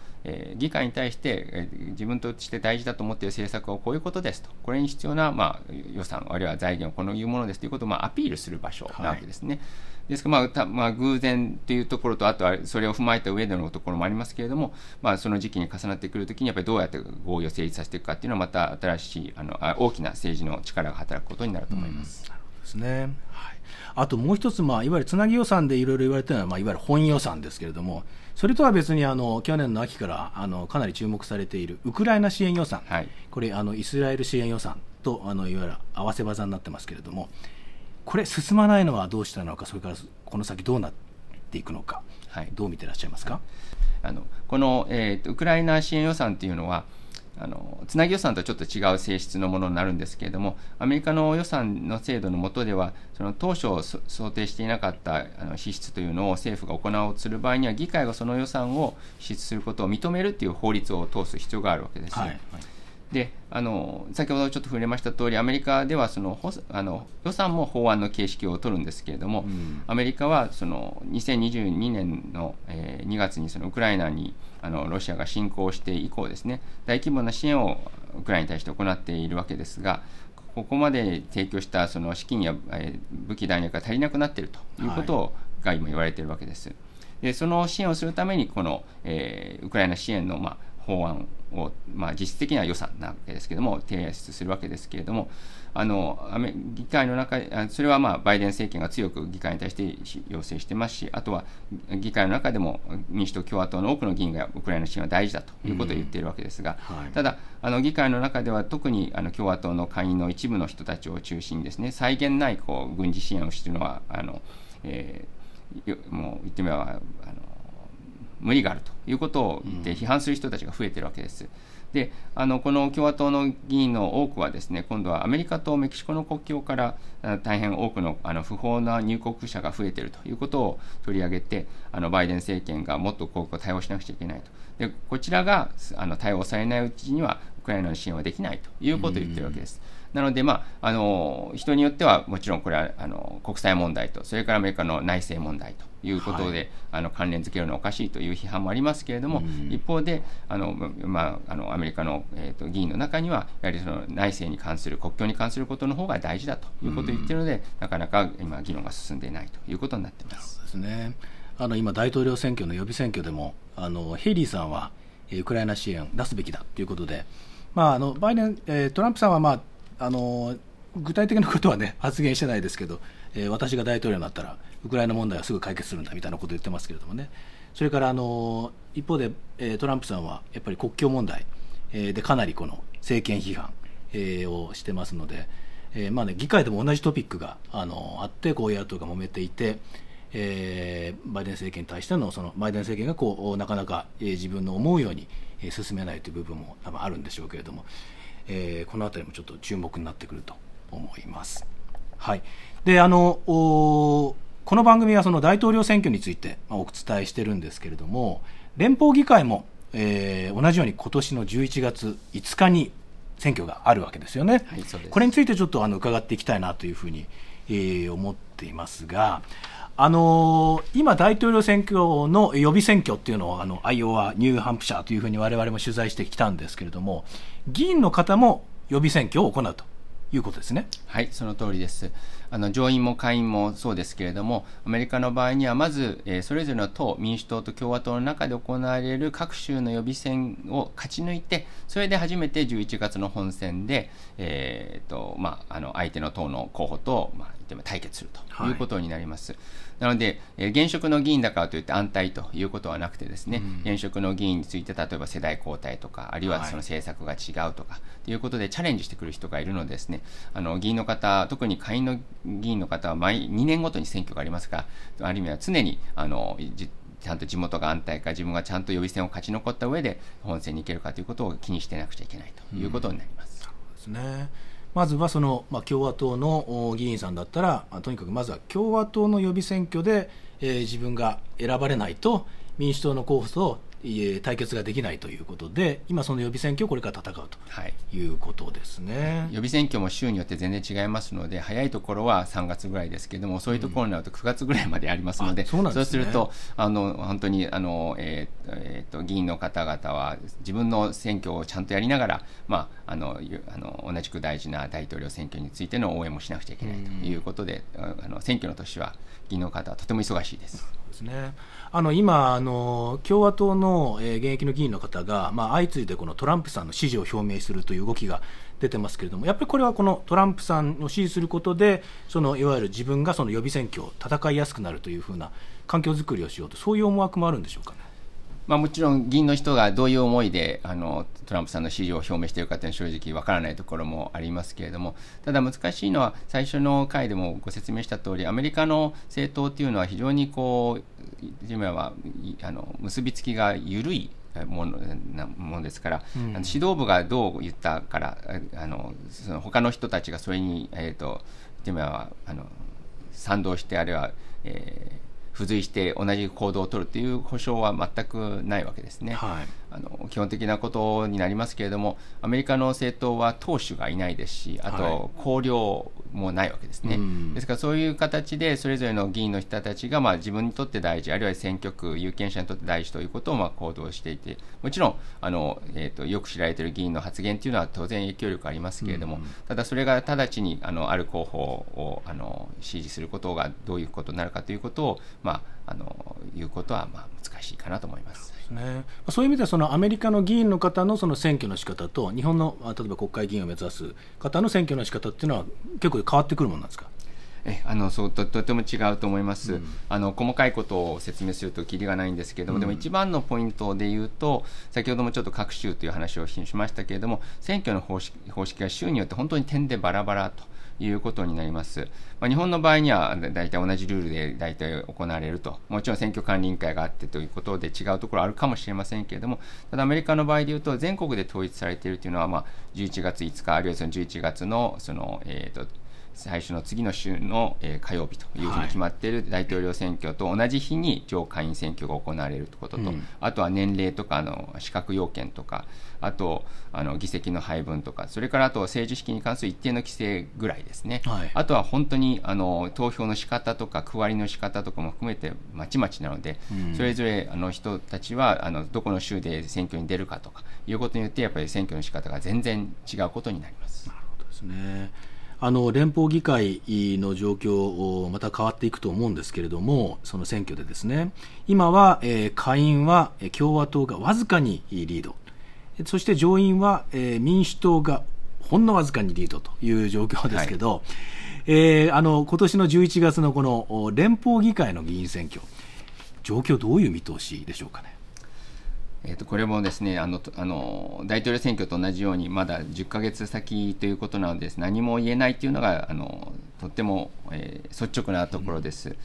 議会に対して自分として大事だと思っている政策をこういうことですと、これに必要な、まあ、予算あるいは財源をこのいうものですということを、まあ、アピールする場所なわけですね、はい、ですから、まあたまあ、偶然というところと、あとはそれを踏まえた上でのところもありますけれども、まあ、その時期に重なってくるときにやっぱりどうやって合意を成立させていくかというのはまた新しいあの大きな政治の力が働くことになると思います、うん、なるほどですね。はい、あともう一つ、まあ、いわゆるつなぎ予算でいろいろ言われているのは、まあ、いわゆる本予算ですけれども、それとは別にあの去年の秋からあのかなり注目されているウクライナ支援予算、はい、これあのイスラエル支援予算とあのいわゆる合わせ技になってますけれども、これ進まないのはどうしたのか、それからこの先どうなっていくのか、はい、どう見てらっしゃいますか。はい、あのこの、えー、ウクライナ支援予算というのはあのつなぎ予算とはちょっと違う性質のものになるんですけれども、アメリカの予算の制度の下ではその当初想定していなかったあの支出というのを政府が行おうとする場合には、議会がその予算を支出することを認めるという法律を通す必要があるわけです。はいはい、であの先ほどちょっと触れました通り、アメリカではそのあの予算も法案の形式を取るんですけれども、うん、アメリカはそのにせんにじゅうにねんの、えー、にがつにそのウクライナにあのロシアが侵攻して以降ですね、大規模な支援をウクライナに対して行っているわけですが、ここまで提供したその資金や、えー、武器弾薬が足りなくなっているということを、はい、が今言われているわけです。でその支援をするためにこの、えー、ウクライナ支援の、まあ、法案を、まあ、実質的には予算なわけですけれども提出するわけですけれども、あの議会の中それはまあバイデン政権が強く議会に対して要請してますし、あとは議会の中でも民主党共和党の多くの議員がウクライナ支援は大事だということを言っているわけですが、うんはい、ただあの議会の中では特にあの共和党の下院の一部の人たちを中心にですね、際限ないこう軍事支援をしているのはあの、えー、もう言ってみればあの無理があるということを言って批判する人たちが増えているわけです。うん、であのこの共和党の議員の多くはですね、今度はアメリカとメキシコの国境から大変多く の, あの不法な入国者が増えているということを取り上げて、あのバイデン政権がもっとこう対応しなくちゃいけないと。でこちらがあの対応されないうちにはウクライナの支援はできないということを言っているわけです。うん、なので、まあ、あの人によってはもちろんこれはあの国際問題とそれからアメリカの内政問題ということで、はい、あの関連づけるのはおかしいという批判もありますけれども、うん、一方であの、まあ、あのアメリカの、えーと、議員の中にはやはりその内政に関する国境に関することの方が大事だということを言っているので、うん、なかなか今議論が進んでいないということになっています。そうですね、あの今大統領選挙の予備選挙でもあのヘイリーさんはウクライナ支援を出すべきだということで、まあ、あのバイデン、えー、トランプさんはまああの具体的なことは、ね、発言してないですけど、えー、私が大統領になったらウクライナ問題はすぐ解決するんだみたいなことを言ってますけれどもね。それからあの一方で、えー、トランプさんはやっぱり国境問題、えー、でかなりこの政権批判、えー、をしてますので、えーまあね、議会でも同じトピックが あの、あってこう野党が揉めていて、えー、バイデン政権に対しての、そのバイデン政権がこうなかなか、えー、自分の思うように、えー、進めないという部分も多分あるんでしょうけれども、えー、このあたりもちょっと注目になってくると思います。はい、であのこの番組はその大統領選挙についてお伝えしてるんですけれども、連邦議会も、えー、同じように今年のじゅういちがついつかに選挙があるわけですよね。はい、そうです。これについてちょっとあの伺っていきたいなというふうに、えー、思っていますが、あのー、今大統領選挙の予備選挙っていうのをあのアイオワ、ニューハンプシャーというふうに我々も取材してきたんですけれども、議員の方も予備選挙を行うということですね。はい、その通りです。あの上院も下院もそうですけれども、アメリカの場合にはまず、えー、それぞれの党、民主党と共和党の中で行われる各州の予備選を勝ち抜いて、それで初めてじゅういちがつの本選で、えーとまあ、あの相手の党の候補と、まあ、言っても対決するということになります。はい、なので、えー、現職の議員だからといって安泰ということはなくてですね、うん、現職の議員について例えば世代交代とか、あるいはその政策が違うとか、はい、ということでチャレンジしてくる人がいるのでですね、あの議員の方、特に下院の議員の方は毎にねんごとに選挙がありますから、ある意味は常にあのちゃんと地元が安泰か、自分がちゃんと予備選を勝ち残った上で本選に行けるかということを気にしてなくちゃいけないということになります。うん、そうですね。まずはその、まあ、共和党の議員さんだったら、とにかくまずは共和党の予備選挙で、えー、自分が選ばれないと民主党の候補と、えー、対決ができないということで、今その予備選挙をこれから戦うということですね。はい、予備選挙も州によって全然違いますので、早いところはさんがつぐらいですけれども、遅いところになるとくがつぐらいまでありますので、うん、そうなんですね。そうするとあの本当にあの、えーえー、と議員の方々は自分の選挙をちゃんとやりながら、まあ、あのあの同じく大事な大統領選挙についての応援もしなくちゃいけないということで、うん、あの選挙の年は議員の方はとても忙しいです。ですね。あの今あの、共和党の、えー、現役の議員の方が、まあ、相次いでこのトランプさんの支持を表明するという動きが出てますけれども、やっぱりこれはこのトランプさんを支持することで、そのいわゆる自分がその予備選挙を戦いやすくなるというふうな環境づくりをしようと、そういう思惑もあるんでしょうかね。まあ、もちろん議員の人がどういう思いであのトランプさんの支持を表明しているかというのは正直わからないところもありますけれども、ただ難しいのは最初の回でもご説明した通り、アメリカの政党というのは非常にこう今はあの結びつきが緩いものなものですから、うん、指導部がどう言ったからあのその他の人たちがそれに、えー、と今はあの賛同して、あるいは、えー付随して同じ行動を取るという保証は全くないわけですね、はい、あの基本的なことになりますけれども、アメリカの政党は党首がいないですし、あと綱領もないわけですね、はい、うん、ですからそういう形でそれぞれの議員の人たちがまあ自分にとって大事、あるいは選挙区有権者にとって大事ということをまあ行動していて、もちろんあの、えー、とよく知られている議員の発言というのは当然影響力ありますけれども、うん、ただそれが直ちに あのある候補をあの支持することがどういうことになるかということをまあ、あのいうことはまあ難しいかなと思います。そうですね。そういう意味ではそのアメリカの議員の方のその選挙の仕方と日本の例えば国会議員を目指す方の選挙の仕方っていうのは結構変わってくるものなんですか。えあのそう と, とても違うと思います、うん、あの細かいことを説明するとキリがないんですけれども、うん、でも一番のポイントで言うと、先ほどもちょっと各州という話をしましたけれども、選挙の方 式, 方式が州によって本当に点でバラバラということになります、まあ、日本の場合にはだいたい同じルールでだいたい行われると、もちろん選挙管理委員会があってということで違うところあるかもしれませんけれども、ただアメリカの場合でいうと全国で統一されているというのは、まあじゅういちがついつかあるいはそのじゅういちがつのそのえっと最初の次の週の火曜日というふうに決まっている大統領選挙と同じ日に上下院選挙が行われることと、あとは年齢とかあの資格要件とか、あとあの議席の配分とか、それからあと政治資金に関する一定の規制ぐらいですね、はい、あとは本当にあの投票の仕方とか区割りの仕方とかも含めてまちまちなので、それぞれあの人たちはあのどこの州で選挙に出るかとかいうことによって、やっぱり選挙の仕方が全然違うことになります。なるほどですね。あの連邦議会の状況また変わっていくと思うんですけれども、その選挙でですね、今は、えー、下院は共和党がわずかにリード、そして上院は、えー、民主党がほんのわずかにリードという状況ですけど、はい、えー、あの今年のじゅういちがつのこの連邦議会の議員選挙、状況どういう見通しでしょうかね。えー、とこれもですね、あのあの大統領選挙と同じようにまだじゅっかげつさきということなので、何も言えないというのがあのとっても、えー、率直なところです、うん、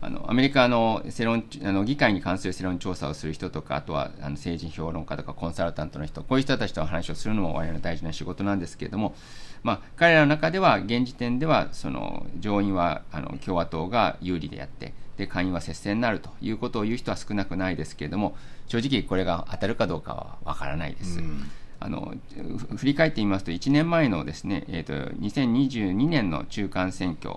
あのアメリカの世論あの議会に関する世論調査をする人とか、あとはあの政治評論家とかコンサルタントの人、こういう人たちと話をするのも我々の大事な仕事なんですけれども、まあ、彼らの中では現時点ではその上院はあの共和党が有利であって、で下院は接戦になるということを言う人は少なくないですけれども、正直これが当たるかどうかは分からないです、うん、あの振り返ってみますといちねんまえのですね、えー、とにせんにじゅうにねんの中間選挙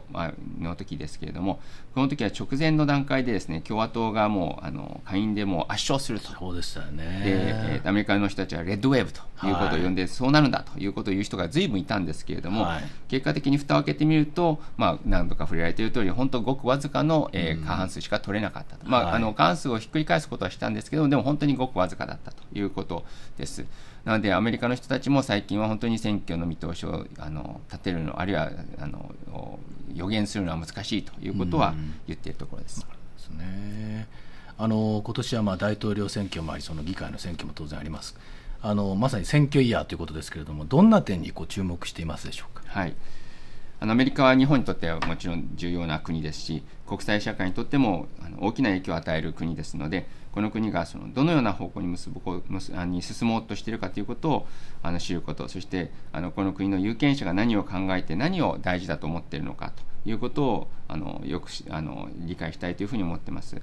の時ですけれども、この時は直前の段階でですね、共和党がもうあの下院でもう圧勝すると、そうでしたね、で、えー、アメリカの人たちはレッドウェーブということを呼んで、はい、そうなるんだということを言う人が随分いたんですけれども、はい、結果的に蓋を開けてみると、まあ、何度か触れられている通り本当ごくわずかの、えー、過半数しか取れなかったと、まあ、はい、あの過半数をひっくり返すことはしたんですけど、でも本当にごくわずかだったということです。なのでアメリカの人たちも最近は本当に選挙の見通しをあの立てるの、あるいはあの予言するのは難しいということは言っているところです。そうですね。あの今年はまあ大統領選挙もあり、その議会の選挙も当然あります。あのまさに選挙イヤーということですけれども、どんな点にこう注目していますでしょうか。はい。あのアメリカは日本にとってはもちろん重要な国ですし、国際社会にとってもあの大きな影響を与える国ですので、この国がそのどのような方向に結ぶに進もうとしているかということをあの知ること、そしてあのこの国の有権者が何を考えて何を大事だと思っているのかということをあのよくあの理解したいというふうに思っています。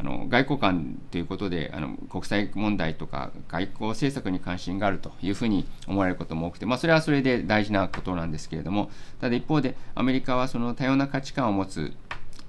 あの外交官ということであの国際問題とか外交政策に関心があるというふうに思われることも多くて、まあ、それはそれで大事なことなんですけれども、ただ一方でアメリカはその多様な価値観を持つ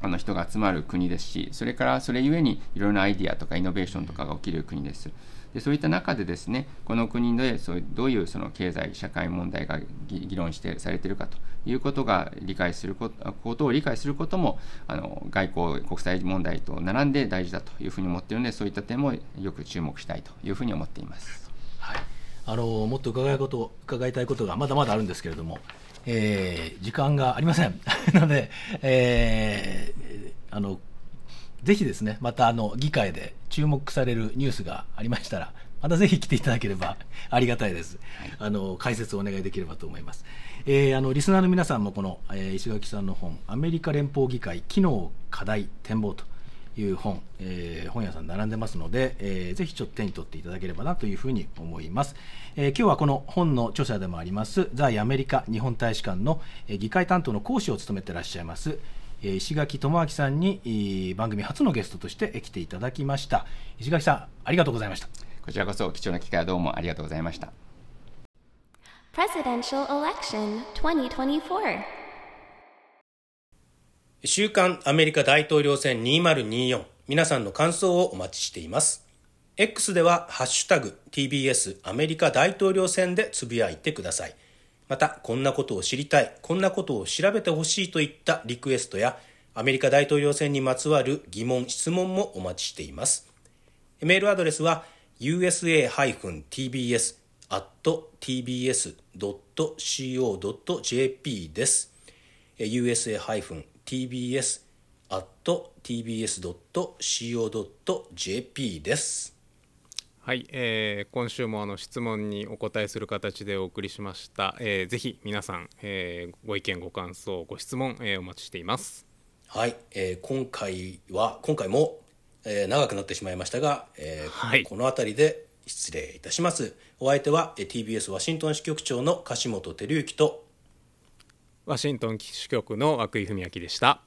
あの人が集まる国ですし、それからそれゆえにいろいろなアイディアとかイノベーションとかが起きる国です。でそういった中でですね、この国でそうどういうその経済社会問題が議論してされているかということが理解すること、ことを理解することもあの外交国際問題と並んで大事だというふうに思っているので、そういった点もよく注目したいというふうに思っています。はい、あのもっと伺いこと伺いたいことがまだまだあるんですけれども、えー、時間がありませんなので、えー、あのぜひですね、またあの議会で注目されるニュースがありましたら、またぜひ来ていただければありがたいです。あの解説をお願いできればと思います。えー、あのリスナーの皆さんもこの、えー、石垣さんの本、アメリカ連邦議会機能課題展望という本、えー、本屋さん並んでますので、えー、ぜひちょっと手に取っていただければなというふうに思います。えー、今日はこの本の著者でもあります在アメリカ日本大使館の、えー、議会担当の講師を務めていらっしゃいます石垣智明さんに番組初のゲストとして来ていただきました。石垣さん、ありがとうございました。こちらこそ貴重な機会はどうもありがとうございました。 Presidential Election にせんにじゅうよん週刊アメリカ大統領選にせんにじゅうよん、皆さんの感想をお待ちしています。 X ではハッシュタグ ティービーエス アメリカ大統領選でつぶやいてください。また、こんなことを知りたい、こんなことを調べてほしいといったリクエストや、アメリカ大統領選にまつわる疑問・質問もお待ちしています。メールアドレスは ユーエスエー ティービーエス アット ティービーエス ドット シーオー ドット ジェーピー です。ユーエスエー ティービーエス アット ティービーエス ドット シーオー ドット ジェーピー です。はい、えー、今週もあの質問にお答えする形でお送りしました。えー、ぜひ皆さん、えー、ご意見ご感想ご質問、えー、お待ちしています。はい、えー、今回は今回も、えー、長くなってしまいましたが、えーはい、このあたりで失礼いたします。お相手は ティービーエス ワシントン支局長の樫本照之とワシントン支局の涌井文明でした。